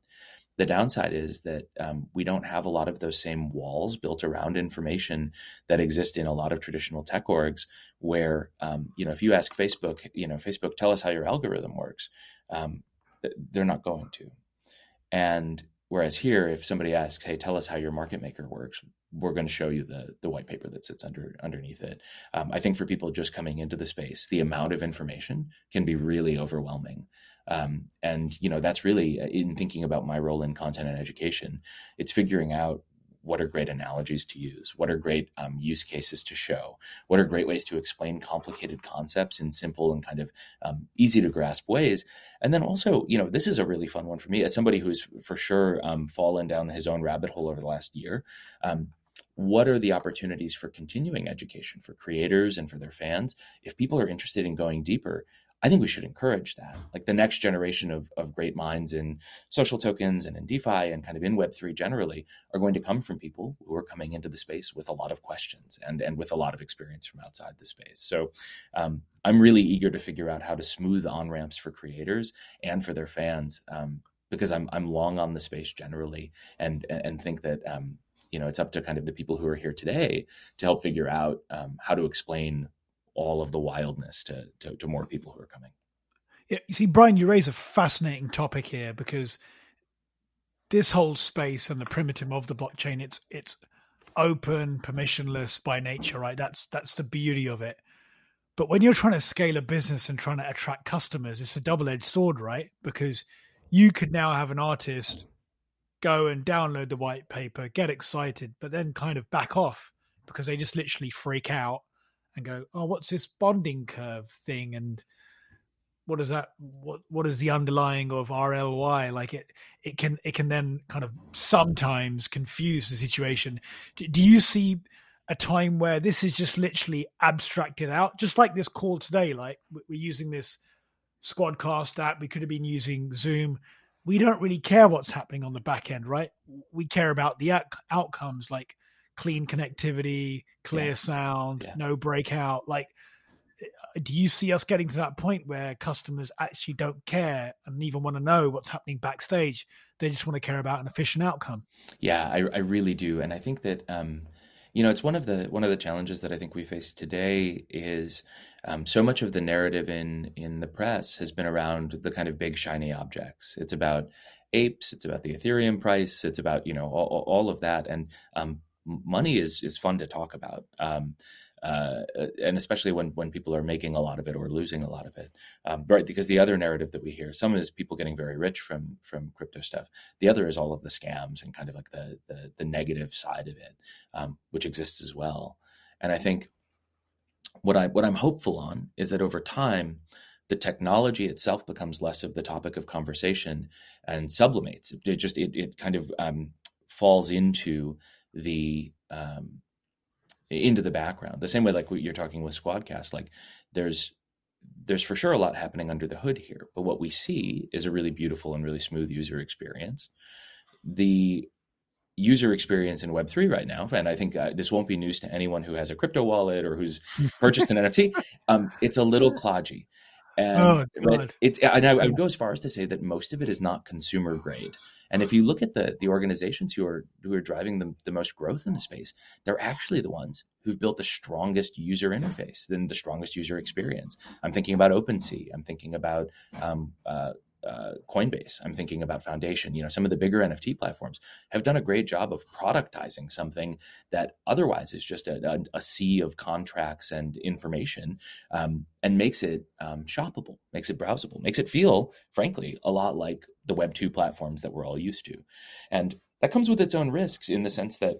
The downside is that um, we don't have a lot of those same walls built around information that exist in a lot of traditional tech orgs where, um, you know, if you ask Facebook, you know, Facebook, tell us how your algorithm works, um, they're not going to. And Whereas here, if somebody asks, hey, tell us how your market maker works, we're going to show you the the white paper that sits under underneath it. Um, I think for people just coming into the space, the amount of information can be really overwhelming. Um, and, you know, that's really, in thinking about my role in content and education, it's figuring out what are great analogies to use, what are great um, use cases to show, what are great ways to explain complicated concepts in simple and kind of um, easy to grasp ways. And then also, you know, this is a really fun one for me as somebody who's for sure um, fallen down his own rabbit hole over the last year. Um, what are the opportunities for continuing education for creators and for their fans? If people are interested in going deeper, I think we should encourage that. Like the next generation of, of great minds in social tokens and in DeFi and kind of in Web three generally are going to come from people who are coming into the space with a lot of questions and, and with a lot of experience from outside the space. So um, I'm really eager to figure out how to smooth on-ramps for creators and for their fans, um, because I'm I'm long on the space generally and, and think that, um, you know, it's up to kind of the people who are here today to help figure out um, how to explain all of the wildness to, to, to more people who are coming. Yeah, you see, Brian, you raise a fascinating topic here, because this whole space and the primitum of the blockchain, it's it's open, permissionless by nature, right? That's that's the beauty of it. But when you're trying to scale a business and trying to attract customers, it's a double-edged sword, right? Because you could now have an artist go and download the white paper, get excited, but then kind of back off because they just literally freak out and go, oh, what's this bonding curve thing? And what is that? What what is the underlying of R L Y? Like it it can it can then kind of sometimes confuse the situation. Do, do you see a time where this is just literally abstracted out? Just like this call today, like we're using this Squadcast app. We could have been using Zoom. We don't really care what's happening on the back end, right? We care about the out- outcomes, like clean connectivity, clear yeah. sound, yeah. no breakout. Like, do you see us getting to that point where customers actually don't care and even want to know what's happening backstage? They just want to care about an efficient outcome. Yeah, I, I really do. And I think that, um, you know, it's one of the, one of the challenges that I think we face today is um, so much of the narrative in, in the press has been around the kind of big shiny objects. It's about apes. It's about the Ethereum price. It's about, you know, all, all of that. And, um, money is is fun to talk about, um, uh, and especially when when people are making a lot of it or losing a lot of it, um, right? Because the other narrative that we hear, some is people getting very rich from from crypto stuff. The other is all of the scams and kind of like the the, the negative side of it, um, which exists as well. And I think what I what I'm hopeful on is that over time, the technology itself becomes less of the topic of conversation and sublimates. It just it it kind of um, falls into the um into the background, the same way like what you're talking with Squadcast. Like there's there's for sure a lot happening under the hood here, but what we see is a really beautiful and really smooth user experience. The user experience in Web three right now, and I think uh, this won't be news to anyone who has a crypto wallet or who's purchased an N F T, um it's a little kludgy. And oh, God. It's, and I, I would go as far as to say that most of it is not consumer grade. And if you look at the the organizations who are who are driving the, the most growth in the space, they're actually the ones who've built the strongest user interface and the strongest user experience. I'm thinking about OpenSea. I'm thinking about um, uh, uh, Coinbase. I'm thinking about Foundation. You know, some of the bigger N F T platforms have done a great job of productizing something that otherwise is just a, a, a sea of contracts and information, um, and makes it um, shoppable, makes it browsable, makes it feel, frankly, a lot like the Web two platforms that we're all used to. And that comes with its own risks, in the sense that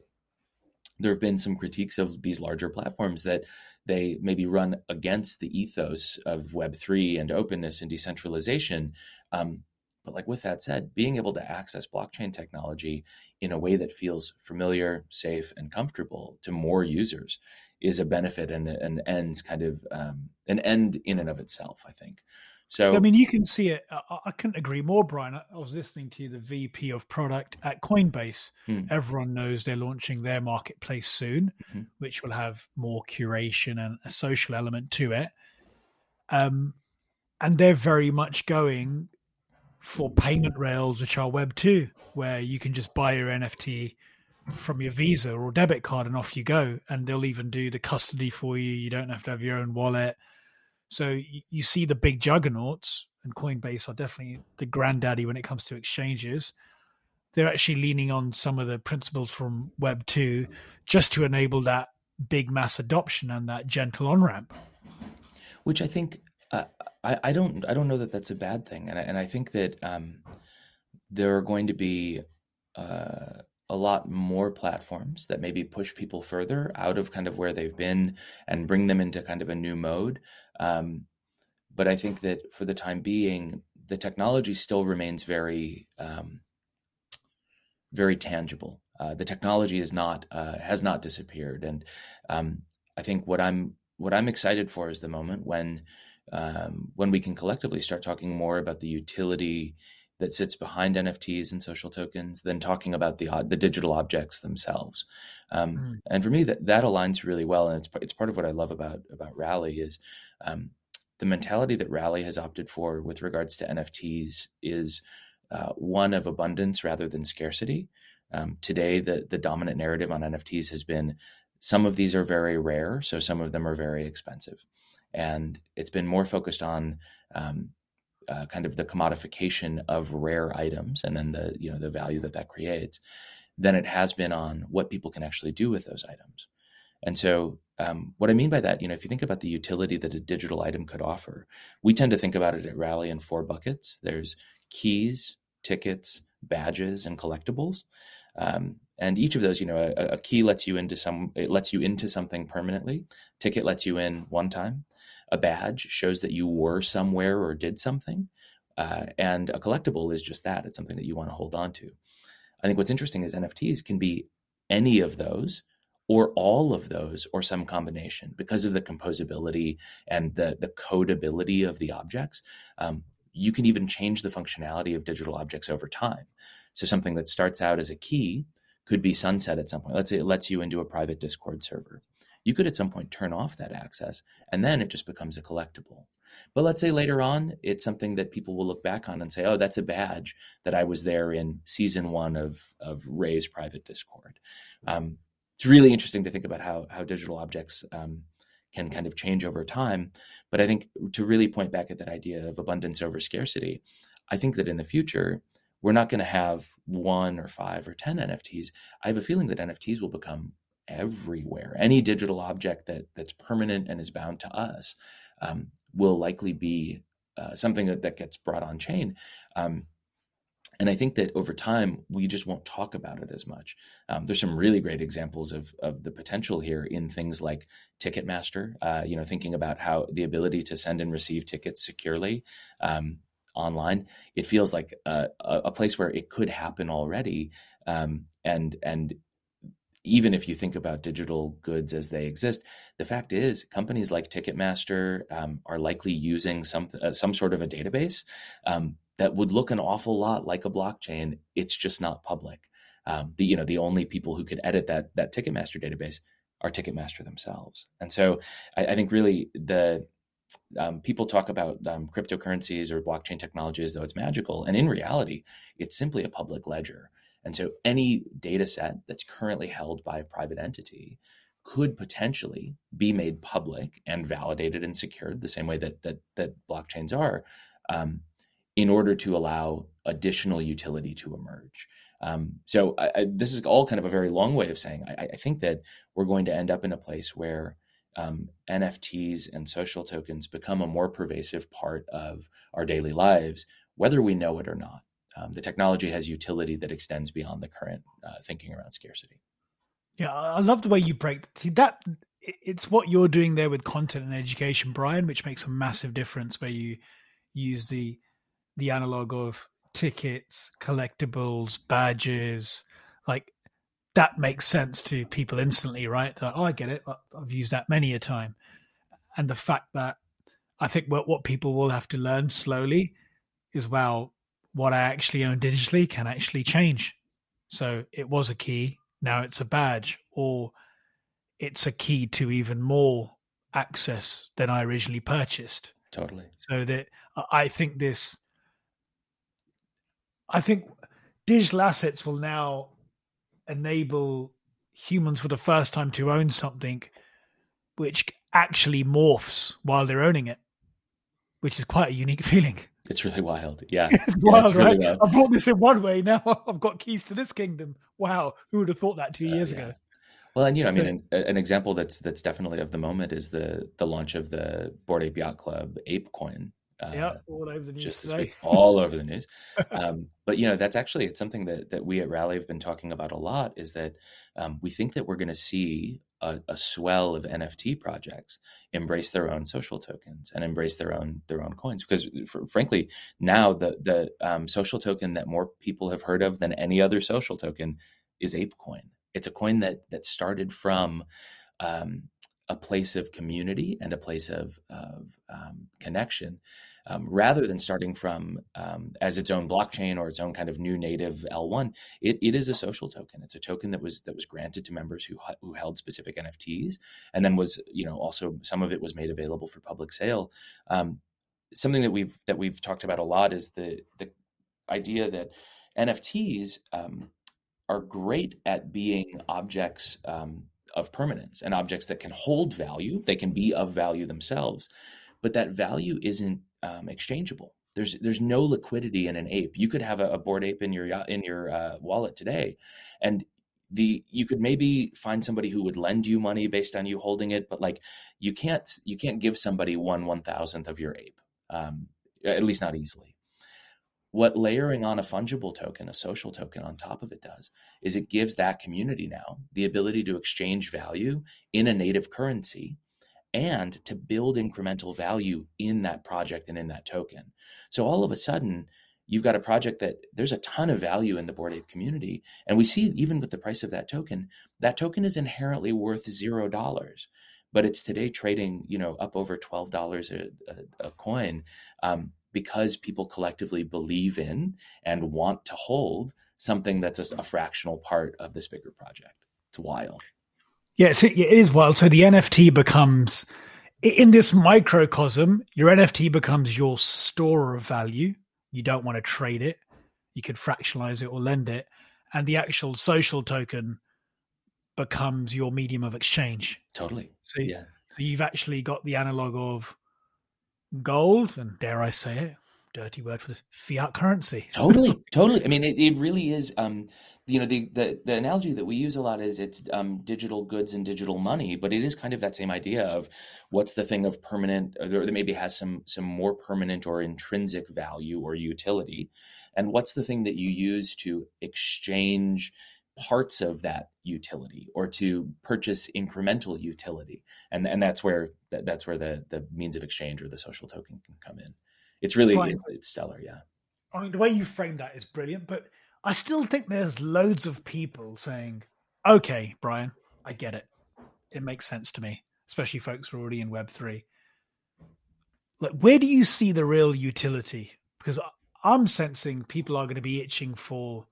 there have been some critiques of these larger platforms that they maybe run against the ethos of Web three and openness and decentralization. Um, but like with that said, being able to access blockchain technology in a way that feels familiar, safe, and comfortable to more users is a benefit and an ends kind of um, an end in and of itself, I think. So, I mean, you can see it. I, I couldn't agree more, Brian. I, I was listening to the V P of product at Coinbase. Hmm. Everyone knows they're launching their marketplace soon, mm-hmm. which will have more curation and a social element to it. Um, and they're very much going for payment rails, which are Web two, where you can just buy your N F T from your Visa or debit card and off you go. And they'll even do the custody for you. You don't have to have your own wallet. So you see the big juggernauts, and Coinbase are definitely the granddaddy when it comes to exchanges. they're actually leaning on some of the principles from Web two just to enable that big mass adoption and that gentle on-ramp. Which I think, uh, I, I don't I don't know that that's a bad thing. And I, and I think that um, there are going to be uh, a lot more platforms that maybe push people further out of kind of where they've been and bring them into kind of a new mode. Um, but I think that for the time being, the technology still remains very, um, very tangible. Uh, the technology is not, uh, has not disappeared. And um, I think what I'm, what I'm excited for is the moment when, um, when we can collectively start talking more about the utility that sits behind N F Ts and social tokens than talking about the, the digital objects themselves. Um, mm. And for me, that, that aligns really well. And it's, it's part of what I love about, about Rally is, um, the mentality that Rally has opted for with regards to N F Ts is uh, one of abundance rather than scarcity. Um, today, the, the dominant narrative on N F Ts has been some of these are very rare, so some of them are very expensive. And it's been more focused on um, uh, kind of the commodification of rare items and then the, you know, the value that that creates than it has been on what people can actually do with those items. And so Um, what I mean by that, you know, if you think about the utility that a digital item could offer, we tend to think about it at Rally in four buckets. There's keys, tickets, badges, and collectibles. Um, and each of those, you know, a, a key lets you into some, it lets you into something permanently. Ticket lets you in one time. A badge shows that you were somewhere or did something. Uh, and a collectible is just that. It's something that you want to hold on to. I think what's interesting is N F Ts can be any of those, or all of those, or some combination, because of the composability and the, the codability of the objects. Um, you can even change the functionality of digital objects over time. So something that starts out as a key could be sunset at some point. Let's say it lets you into a private Discord server. You could at some point turn off that access, and then it just becomes a collectible. But let's say later on, it's something that people will look back on and say, oh, that's a badge that I was there in season one of, of Ray's private Discord. Um, It's really interesting to think about how how digital objects um, can kind of change over time. But I think to really point back at that idea of abundance over scarcity, I think that in the future, we're not going to have one or five or ten N F Ts. I have a feeling that N F Ts will become everywhere. Any digital object that that's permanent and is bound to us um, will likely be uh, something that, that gets brought on chain. Um, And I think that over time, we just won't talk about it as much. Um, there's some really great examples of of the potential here in things like Ticketmaster, uh, you know, thinking about how the ability to send and receive tickets securely um, online. It feels like a, a place where it could happen already. Um, and and even if you think about digital goods as they exist, the fact is companies like Ticketmaster um, are likely using some, uh, some sort of a database um, that would look an awful lot like a blockchain. It's just not public. Um, the, you know, the only people who could edit that that Ticketmaster database are Ticketmaster themselves. And so I, I think really the um, people talk about um, cryptocurrencies or blockchain technology as though it's magical. And in reality, it's simply a public ledger. And so any data set that's currently held by a private entity could potentially be made public and validated and secured the same way that that, that blockchains are. Um, in order to allow additional utility to emerge. Um, so I, I, this is all kind of a very long way of saying, I, I think that we're going to end up in a place where um, N F Ts and social tokens become a more pervasive part of our daily lives, whether we know it or not. Um, the technology has utility that extends beyond the current uh, thinking around scarcity. Yeah, I love the way you break see that. It's what you're doing there with content and education, Brian, which makes a massive difference where you use the the analog of tickets, collectibles, badges, like that makes sense to people instantly, right? That, oh, I get it. I've used that many a time. And the fact that I think what, what people will have to learn slowly is, wow, what I actually own digitally can actually change. So it was a key. Now it's a badge, or it's a key to even more access than I originally purchased. Totally. So that I think this, I think digital assets will now enable humans for the first time to own something which actually morphs while they're owning it, which is quite a unique feeling. It's really wild. Yeah. It's wild, yeah, it's right? Really wild. I brought this in one way. Now I've got keys to this kingdom. Wow. Who would have thought that two years uh, yeah. ago? Well, and, you know, so, I mean, an, an example that's that's definitely of the moment is the the launch of the Bored Ape Yacht Club ApeCoin. Uh, yeah, all over the news just today. Week, all over the news. Um, but, you know, that's actually, it's something that, that we at Rally have been talking about a lot, is that um, we think that we're going to see a, a swell of N F T projects embrace their own social tokens and embrace their own their own coins. Because for, frankly, now the, the um, social token that more people have heard of than any other social token is ApeCoin. It's a coin that that started from um, a place of community and a place of, of um, connection, um, rather than starting from um, as its own blockchain or its own kind of new native L one. It, it is a social token. It's a token that was that was granted to members who who held specific N F Ts, and then was, you know, also some of it was made available for public sale. Um, something that we've that we've talked about a lot is the the idea that N F Ts um, are great at being objects um, of permanence and objects that can hold value. They can be of value themselves, but that value isn't um, exchangeable. There's there's no liquidity in an ape. You could have a, a Bored Ape in your in your uh, wallet today, and the you could maybe find somebody who would lend you money based on you holding it, but like you can't you can't give somebody one one thousandth of your ape, um, at least not easily. What layering on a fungible token, a social token on top of it does, is it gives that community now the ability to exchange value in a native currency and to build incremental value in that project and in that token. So all of a sudden, you've got a project that there's a ton of value in the Bored Ape community. And we see even with the price of that token, that token is inherently worth zero dollars. But it's today trading, you know, up over twelve dollars a, a, a coin. Um, because people collectively believe in and want to hold something that's a, a fractional part of this bigger project. It's wild. Yes, it is wild. So the N F T becomes, in this microcosm, your N F T becomes your store of value. You don't want to trade it. You could fractionalize it or lend it. And the actual social token becomes your medium of exchange. Totally. So, yeah. So you've actually got the analog of gold, and dare I say it, dirty word for this, fiat currency. Totally, totally. I mean, it, it really is. Um, you know, the, the the analogy that we use a lot is it's um, digital goods and digital money, but it is kind of that same idea of what's the thing of permanent, or that maybe has some some more permanent or intrinsic value or utility, and what's the thing that you use to exchange parts of that utility or to purchase incremental utility. And and that's where that, that's where the, the means of exchange or the social token can come in. It's really, right. it, it's stellar. Yeah. I mean, the way you framed that is brilliant, but I still think there's loads of people saying, okay, Brian, I get it. It makes sense to me, especially folks who are already in Web three. Like, where do you see the real utility? Because I'm sensing people are going to be itching for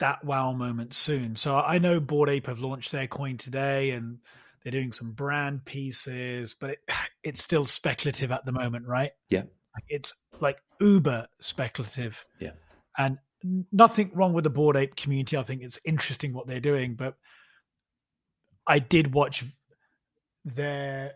that wow moment soon. So I know Bored Ape have launched their coin today and they're doing some brand pieces, but it, it's still speculative at the moment, right? Yeah. It's like uber speculative. Yeah. And nothing wrong with the Bored Ape community. I think it's interesting what they're doing, but I did watch their,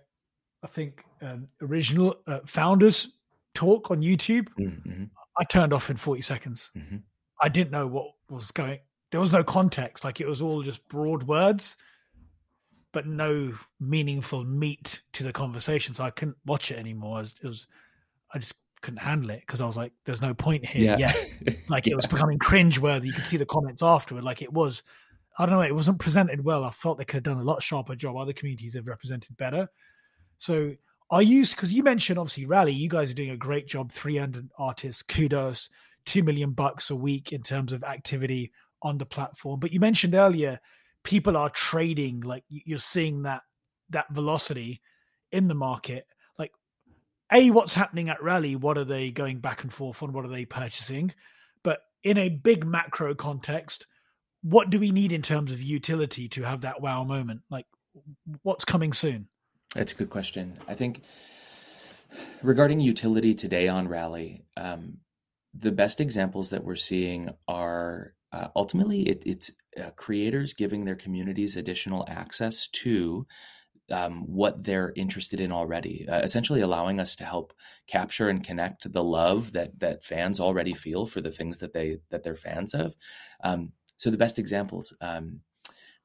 I think, um, original uh, founders talk on YouTube. Mm-hmm. I turned off in forty seconds. Mm-hmm. I didn't know what was going. There was no context. Like, it was all just broad words, but no meaningful meat to the conversation. So I couldn't watch it anymore. It was, it was I just couldn't handle it because I was like, there's no point here yeah. yet. Like, yeah. It was becoming cringeworthy. You could see the comments afterward. Like, it was, I don't know, it wasn't presented well. I felt they could have done a lot sharper job. Other communities have represented better. So I used, because you mentioned obviously Rally, you guys are doing a great job. three hundred artists, kudos. two million bucks a week in terms of activity on the platform. But you mentioned earlier, people are trading, like you're seeing that, that velocity in the market. Like, A, what's happening at Rally? What are they going back and forth on? What are they purchasing? But in a big macro context, what do we need in terms of utility to have that wow moment? Like, what's coming soon? That's a good question. I think regarding utility today on Rally, um, the best examples that we're seeing are uh, ultimately it, it's uh, creators giving their communities additional access to um, what they're interested in already, uh, essentially allowing us to help capture and connect the love that that fans already feel for the things that they that they're fans of. Um, so the best examples, um,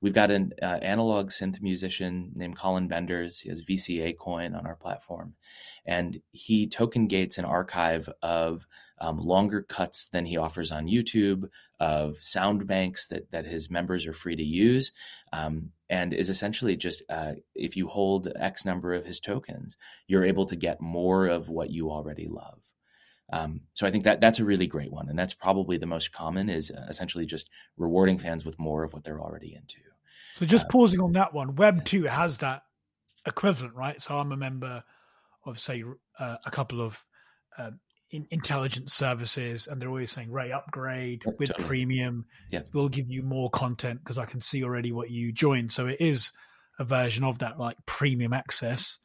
we've got an uh, analog synth musician named Colin Benders. He has V C A coin on our platform, and he token gates an archive of um, longer cuts than he offers on YouTube, of sound banks that that his members are free to use, um, and is essentially just uh, if you hold X number of his tokens, you're able to get more of what you already love. Um, so I think that that's a really great one. And that's probably the most common, is essentially just rewarding fans with more of what they're already into. So just um, pausing on that one, Web two has that equivalent, right? So I'm a member of, say, uh, a couple of uh, in- intelligence services, and they're always saying, Ray, upgrade oh, with totally. premium. Yeah. We'll give you more content because I can see already what you joined. So it is a version of that, like premium access.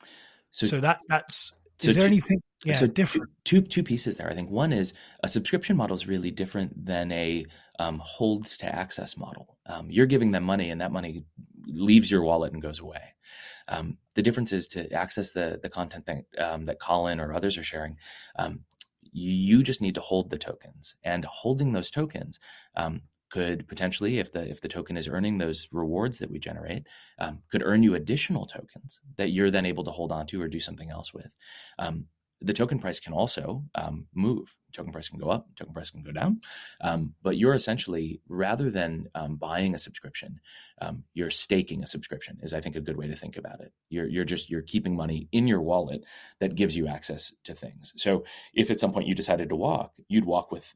So, so that that's... So is there two, anything yeah, so different? Two, two pieces there. I think one is a subscription model is really different than a um, hold to access model. Um, you're giving them money, and that money leaves your wallet and goes away. Um, the difference is to access the the content that, um, that Colin or others are sharing. Um, you, you just need to hold the tokens, and holding those tokens um, could potentially, if the if the token is earning those rewards that we generate, um, could earn you additional tokens that you're then able to hold on to or do something else with. Um, the token price can also um, move. Token price can go up, token price can go down. Um, but you're essentially, rather than um, buying a subscription, um, you're staking a subscription is, I think, a good way to think about it. You're you're just, you're keeping money in your wallet that gives you access to things. So if at some point you decided to walk, you'd walk with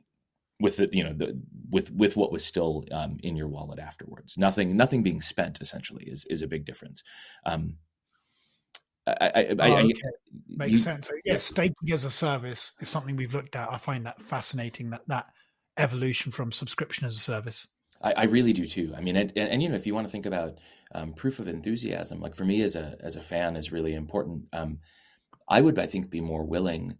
with it, you know, the, with, with what was still um, in your wallet afterwards. Nothing, nothing being spent essentially is, is a big difference. Um, I, I, I, oh, okay. I makes you, sense. So, yeah, yeah. Staking as a service is something we've looked at. I find that fascinating, that, that evolution from subscription as a service. I, I really do too. I mean, and, and, and, you know, if you want to think about um, proof of enthusiasm, like for me as a, as a fan is really important. Um, I would, I think, be more willing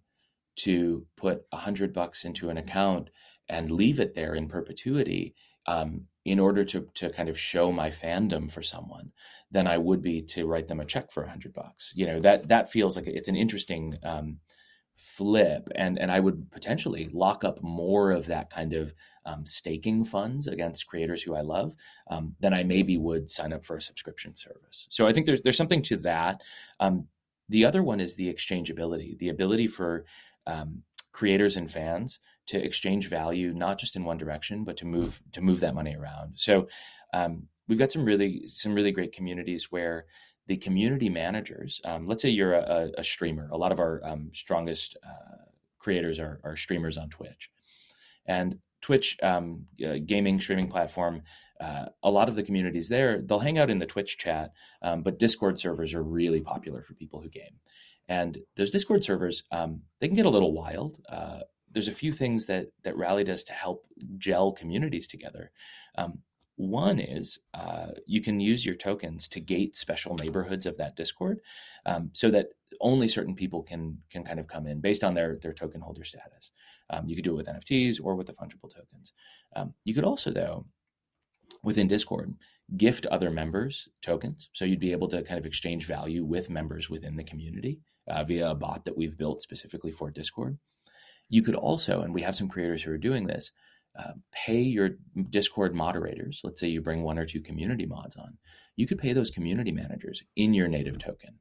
to put a hundred bucks into an account and leave it there in perpetuity um, in order to to kind of show my fandom for someone than I would be to write them a check for a hundred bucks. You know, that that feels like it's an interesting um, flip. And, and I would potentially lock up more of that kind of um, staking funds against creators who I love um, than I maybe would sign up for a subscription service. So I think there's, there's something to that. Um, the other one is the exchangeability, the ability for um, creators and fans to exchange value, not just in one direction, but to move to move that money around. So um, we've got some really some really great communities where the community managers, um, let's say you're a, a streamer. A lot of our um, strongest uh, creators are, are streamers on Twitch. And Twitch, um, uh, gaming streaming platform, uh, a lot of the communities there, they'll hang out in the Twitch chat, um, but Discord servers are really popular for people who game. And those Discord servers, um, they can get a little wild. Uh, There's a few things that that Rally does to help gel communities together. Um, one is uh, you can use your tokens to gate special neighborhoods of that Discord um, so that only certain people can can kind of come in based on their, their token holder status. Um, you could do it with N F Ts or with the fungible tokens. Um, you could also, though, within Discord, gift other members tokens. So you'd be able to kind of exchange value with members within the community uh, via a bot that we've built specifically for Discord. You could also, and we have some creators who are doing this, uh, pay your Discord moderators. Let's say you bring one or two community mods on. You could pay those community managers in your native token.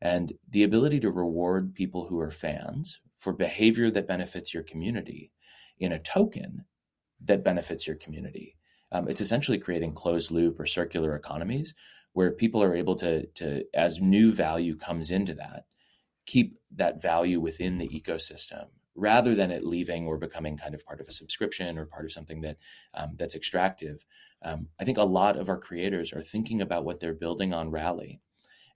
And the ability to reward people who are fans for behavior that benefits your community in a token that benefits your community. Um, it's essentially creating closed loop or circular economies where people are able to, to as new value comes into that, keep that value within the ecosystem, rather than it leaving or becoming kind of part of a subscription or part of something that um, that's extractive. Um, I think a lot of our creators are thinking about what they're building on Rally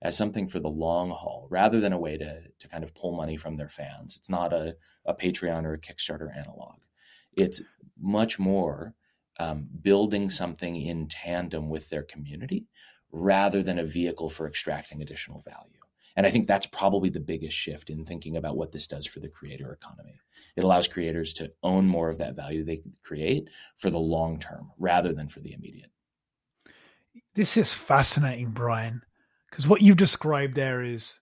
as something for the long haul, rather than a way to to kind of pull money from their fans. It's not a, a Patreon or a Kickstarter analog. It's much more um, building something in tandem with their community, rather than a vehicle for extracting additional value. And I think that's probably the biggest shift in thinking about what this does for the creator economy. It allows creators to own more of that value they create for the long term rather than for the immediate. This is fascinating, Brian, Because what you've described there is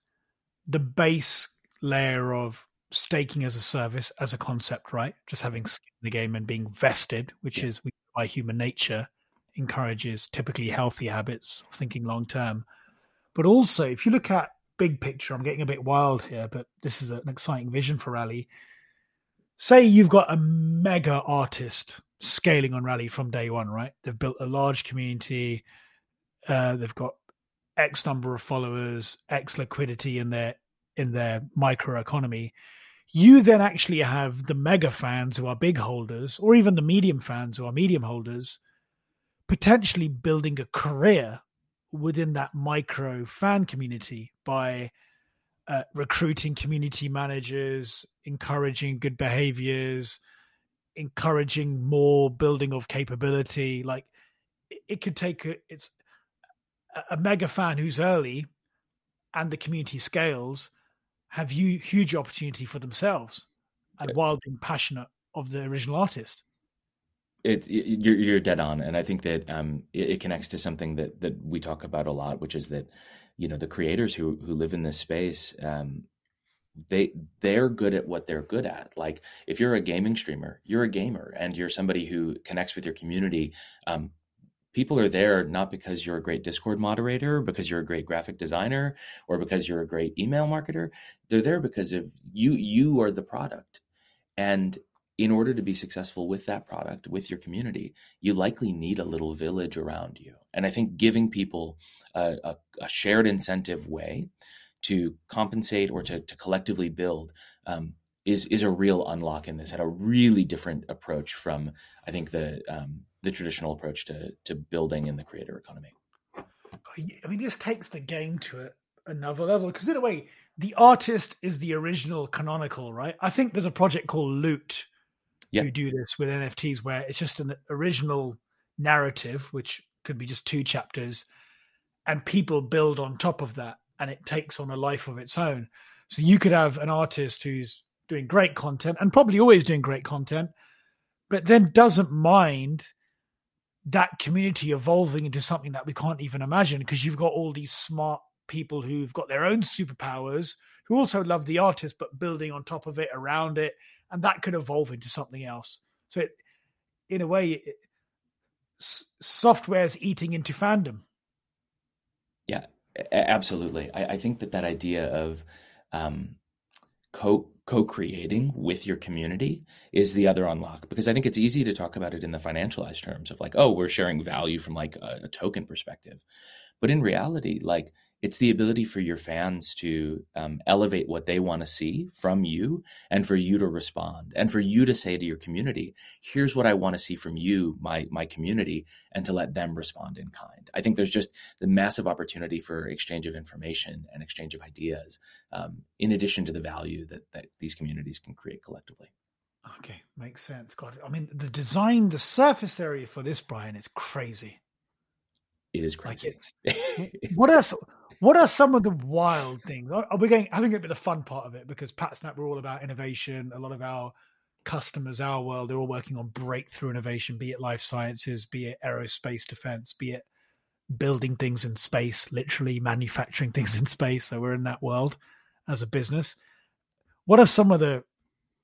the base layer of staking as a service, as a concept, right? Just having skin in the game and being vested, which yeah. is by human nature, encourages typically healthy habits of thinking long term. But also, if you look at big picture, I'm getting a bit wild here, but this is an exciting vision for Rally. Say you've got a mega artist scaling on Rally from day one, right? They've built a large community. Uh, they've got X number of followers, X liquidity in their in their micro economy. You then actually have the mega fans who are big holders, or even the medium fans who are medium holders, potentially building a career within that micro fan community by uh, recruiting community managers, encouraging good behaviors, encouraging more building of capability. Like it, it could take a, it's a mega fan who's early and the community scales have you huge opportunity for themselves and right. while being passionate of the original artist. It's it, you're, you're dead on. And I think that um, it, it connects to something that, that we talk about a lot, which is that, you know, the creators who, who live in this space, um, they, they're good at what they're good at. Like if you're a gaming streamer, you're a gamer and you're somebody who connects with your community. Um, people are there not because you're a great Discord moderator, because you're a great graphic designer, or because you're a great email marketer. They're there because of you, you are the product. And in order to be successful with that product, with your community, you likely need a little village around you. And I think giving people a, a, a shared incentive way to compensate or to, to collectively build um, is is a real unlock in this, and a really different approach from, I think, the um, the traditional approach to to building in the creator economy. I mean, this takes the game to it. Another level, because in a way, the artist is the original canonical, right? I think there's a project called Loot. Yep. You do this with N F Ts where it's just an original narrative, which could be just two chapters, and people build on top of that and it takes on a life of its own. So you could have an artist who's doing great content and probably always doing great content, but then doesn't mind that community evolving into something that we can't even imagine, because you've got all these smart people who've got their own superpowers who also love the artist, but building on top of it, around it, and that could evolve into something else. So it, in a way, it, software is eating into fandom. Yeah, absolutely. I, I think that that idea of um, co- co-creating with your community is the other unlock, because I think it's easy to talk about it in the financialized terms of like, oh, we're sharing value from like a, a token perspective. But in reality, like, it's the ability for your fans to um, elevate what they want to see from you, and for you to respond, and for you to say to your community, here's what I want to see from you, my my community, and to let them respond in kind. I think there's just the massive opportunity for exchange of information and exchange of ideas, um, in addition to the value that, that these communities can create collectively. Okay, makes sense. God, I mean, the design, the surface area for this, Brian, is crazy. It is crazy. Like it's, what else? What are some of the wild things? Are we going having a bit of the fun part of it? Because PatSnap, we're all about innovation. A lot of our customers, our world, they're all working on breakthrough innovation, be it life sciences, be it aerospace defense, be it building things in space, literally manufacturing things in space. So we're in that world as a business. What are some of the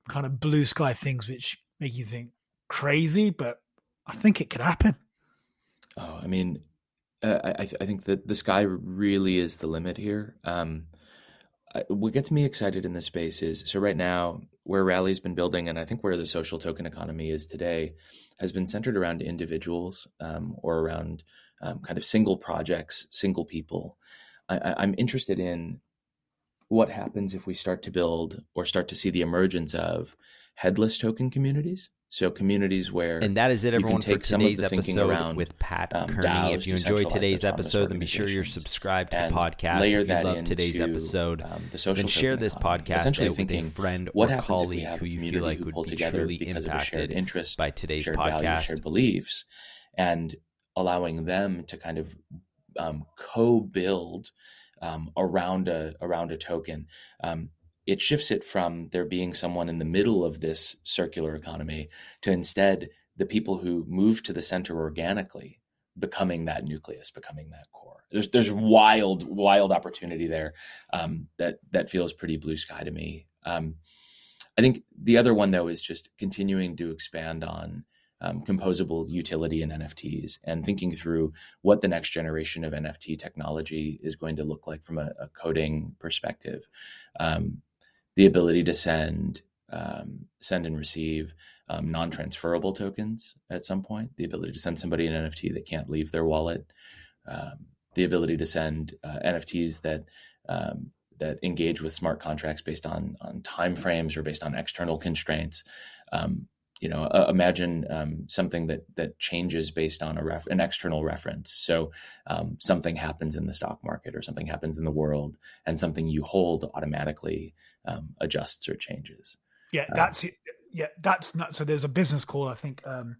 kind of blue sky things which make you think crazy, but I think it could happen? Oh, I mean... Uh, I, th- I think that the sky really is the limit here. Um, I, what gets me excited in this space is, so right now where Rally's been building, and I think where the social token economy is today, has been centered around individuals um, or around um, kind of single projects, single people. I, I, I'm interested in what happens if we start to build or start to see the emergence of headless token communities. So communities where, and that is it, everyone, for today's episode around, with Pat um, Kearney. D A Os, if you enjoyed today's episode, then be sure you're subscribed to the podcast. Layer if you love today's episode, um, the social then share this podcast out with a friend or colleague who you feel like would be truly impacted interest, by today's shared podcast, value, shared beliefs, and allowing them to kind of um, co-build um, around a around a token. Um, It shifts it from there being someone in the middle of this circular economy to instead the people who move to the center organically becoming that nucleus, becoming that core. There's there's wild, wild opportunity there um, that that feels pretty blue sky to me. Um, I think the other one, though, is just continuing to expand on um, composable utility in N F Ts and thinking through what the next generation of N F T technology is going to look like from a, a coding perspective. Um, the ability to send um, send and receive um, non-transferable tokens at some point, the ability to send somebody an N F T that can't leave their wallet, um, the ability to send uh, N F Ts that um, that engage with smart contracts based on on timeframes or based on external constraints. Um, you know, uh, imagine um, something that that changes based on a ref- an external reference. So um, something happens in the stock market or something happens in the world, and something you hold automatically um, adjusts or changes. Yeah, that's um, it. Yeah, that's not, so there's a business call, I think, um,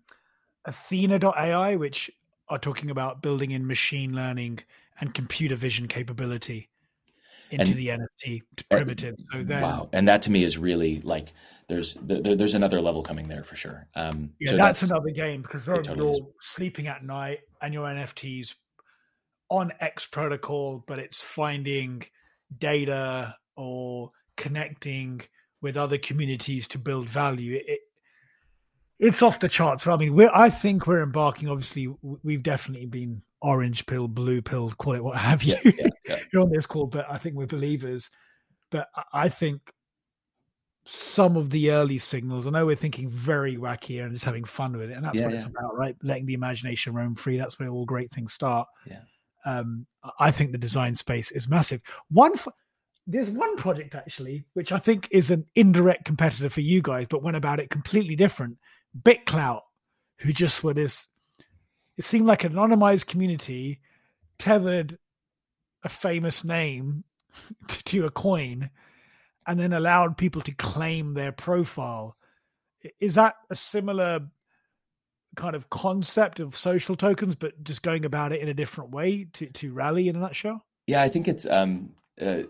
Athena dot A I, which are talking about building in machine learning and computer vision capability into and, the N F T primitive. So then, wow, and that to me is really like there's there, there's another level coming there for sure. Um, yeah, so that's, that's another game because totally you're is. sleeping at night and your N F Ts on X protocol, but it's finding data or connecting with other communities to build value. It, it, it's off the charts. I mean, we're I think we're embarking. Obviously, we've definitely been orange pill, blue pill, call it what have you. Yeah, yeah, yeah. You're on this call, but I think we're believers. But I think some of the early signals, I know we're thinking very wacky and just having fun with it. And that's yeah, what yeah. it's about, right? Letting the imagination roam free. That's where all great things start. Yeah. Um, I think the design space is massive. One, there's one project actually, which I think is an indirect competitor for you guys, but went about it completely different. BitClout, who just were this, it seemed like an anonymized community tethered a famous name to, to a coin and then allowed people to claim their profile. Is that a similar kind of concept of social tokens, but just going about it in a different way to, to Rally in a nutshell? Yeah, I think it's, um, uh,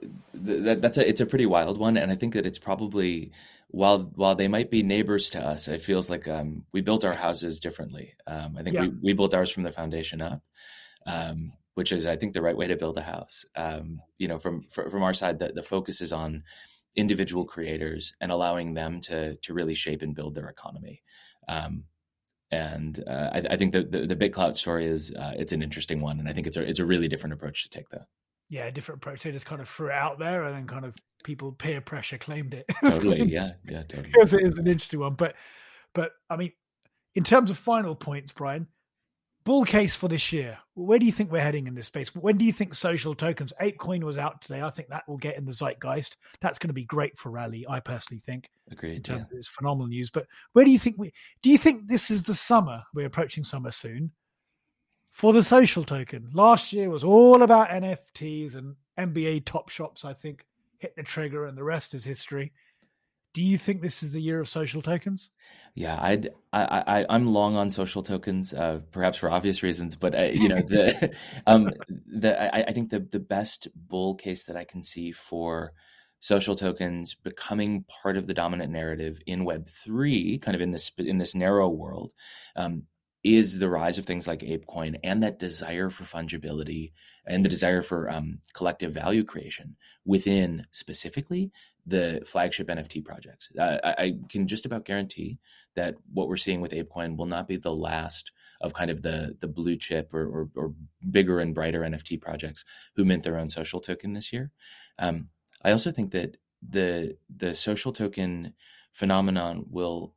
th- that, that's a, it's a pretty wild one. And I think that it's probably, while while they might be neighbors to us, it feels like um, we built our houses differently. Um, I think yeah. we, we built ours from the foundation up, um, which is, I think, the right way to build a house. Um, you know, from for, from our side, the, the focus is on individual creators and allowing them to to really shape and build their economy. Um, and uh, I, I think the, the the BitClout story is uh, it's an interesting one, and I think it's a it's a really different approach to take, though. Yeah, different approach. They just kind of threw it out there and then kind of people peer pressure claimed it. Totally, yeah, yeah, totally. Because it is an interesting one. But, but I mean, in terms of final points, Brian, bull case for this year. Where do you think we're heading in this space? When do you think social tokens? ApeCoin was out today. I think that will get in the zeitgeist. That's going to be great for Rally, I personally think. Agreed, in terms yeah. of it's phenomenal news. But where do you think we – do you think this is the summer? We're approaching summer soon. For the social token, last year was all about N F Ts and N B A top shops, I think, hit the trigger and the rest is history. Do you think this is the year of social tokens? Yeah, I'd, I, I, I'm long on social tokens, uh, perhaps for obvious reasons, but I, you know, the, um, the, I, I think the, the best bull case that I can see for social tokens becoming part of the dominant narrative in Web three, kind of in this, in this narrow world, um, is the rise of things like ApeCoin and that desire for fungibility and the desire for um, collective value creation within specifically the flagship N F T projects. I, I can just about guarantee that what we're seeing with ApeCoin will not be the last of kind of the the blue chip or, or, or bigger and brighter N F T projects who mint their own social token this year. Um, I also think that the the social token phenomenon will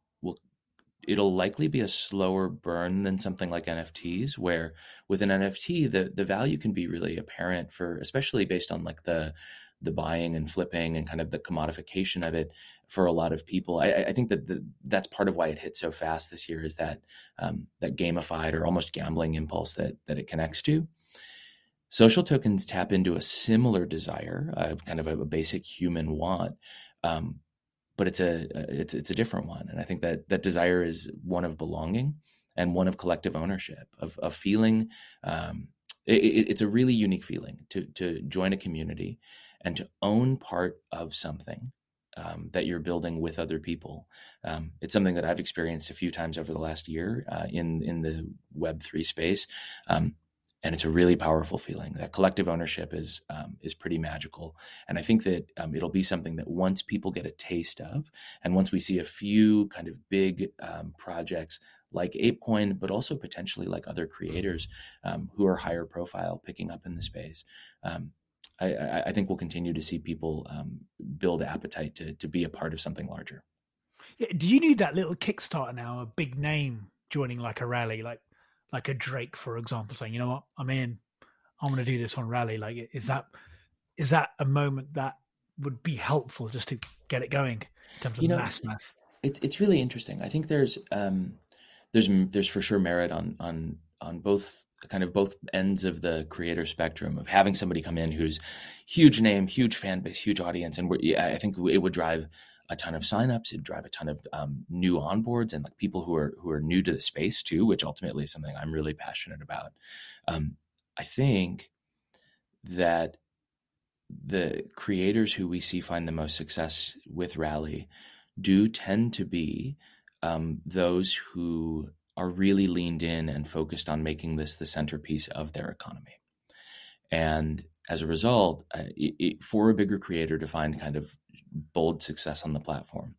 it'll likely be a slower burn than something like N F Ts, where with an N F T, the, the value can be really apparent for, especially based on like the, the buying and flipping and kind of the commodification of it for a lot of people. I, I think that the, that's part of why it hit so fast this year is that, um, that gamified or almost gambling impulse that, that it connects to. Social tokens tap into a similar desire, uh, kind of a, a basic human want, um, but it's a it's it's a different one, and I think that that desire is one of belonging and one of collective ownership, of of feeling. Um, it, it, it's a really unique feeling to to join a community and to own part of something um, that you're building with other people. Um, it's something that I've experienced a few times over the last year uh, in in the Web three space. Um, And it's a really powerful feeling. That collective ownership is um, is pretty magical. And I think that um, it'll be something that once people get a taste of, and once we see a few kind of big um, projects like ApeCoin, but also potentially like other creators um, who are higher profile picking up in the space, um, I, I, I think we'll continue to see people um, build appetite to to be a part of something larger. Yeah, do you need that little Kickstarter now, a big name joining like a Rally, like like a Drake, for example, saying, you know what, I'm in, I'm going to do this on Rally. Like, is that, is that a moment that would be helpful just to get it going in terms of you know, mass mass? It's, it's really interesting. I think there's, um, there's, there's for sure merit on, on, on both kind of both ends of the creator spectrum of having somebody come in who's huge name, huge fan base, huge audience. And we're, yeah, I think it would drive a ton of signups. It'd drive a ton of um, new onboards and like people who are who are new to the space too, which ultimately is something I'm really passionate about. Um, I think that the creators who we see find the most success with Rally do tend to be um, those who are really leaned in and focused on making this the centerpiece of their economy. And as a result, uh, it, it, for a bigger creator to find kind of bold success on the platform,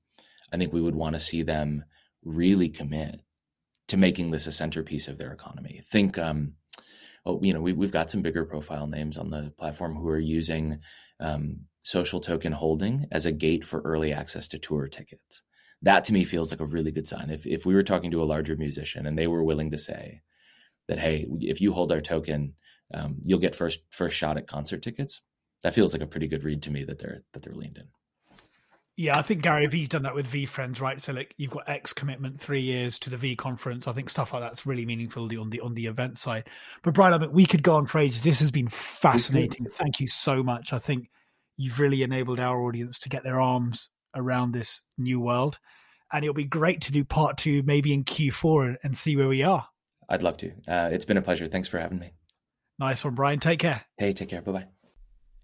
I think we would want to see them really commit to making this a centerpiece of their economy. Think, um, oh, you know, we, we've got some bigger profile names on the platform who are using um, social token holding as a gate for early access to tour tickets. That to me feels like a really good sign. If if we were talking to a larger musician and they were willing to say that, hey, if you hold our token, um, you'll get first first shot at concert tickets. That feels like a pretty good read to me that they're that they're leaned in. Yeah, I think Gary V's done that with V Friends, right? So like you've got X commitment, three years to the V conference. I think stuff like that's really meaningful on the on the event side. But Brian, I mean, we could go on for ages. This has been fascinating. Thank you so much. I think you've really enabled our audience to get their arms around this new world. And it'll be great to do part two, maybe in Q four and, and see where we are. I'd love to. Uh, it's been a pleasure. Thanks for having me. Nice one, Brian. Take care. Hey, take care. Bye-bye.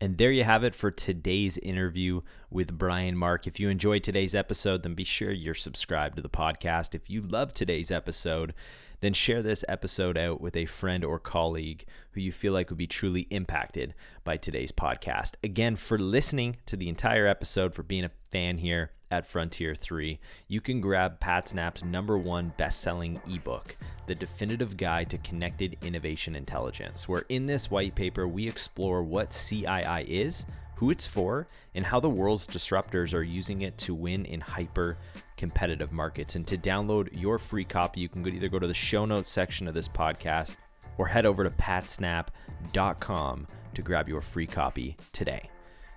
And there you have it for today's interview with Brian Mark. If you enjoyed today's episode, then be sure you're subscribed to the podcast. If you love today's episode, then share this episode out with a friend or colleague who you feel like would be truly impacted by today's podcast. Again, for listening to the entire episode, for being a fan here at Frontier three, you can grab PatSnap's number one best-selling ebook, The Definitive Guide to Connected Innovation Intelligence, where in this white paper, we explore what C I I is, who it's for, and how the world's disruptors are using it to win in hyper-competitive markets. And to download your free copy, you can either go to the show notes section of this podcast or head over to patsnap dot com to grab your free copy today.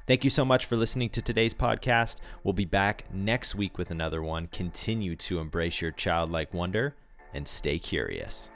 Thank you so much for listening to today's podcast. We'll be back next week with another one. Continue to embrace your childlike wonder and stay curious.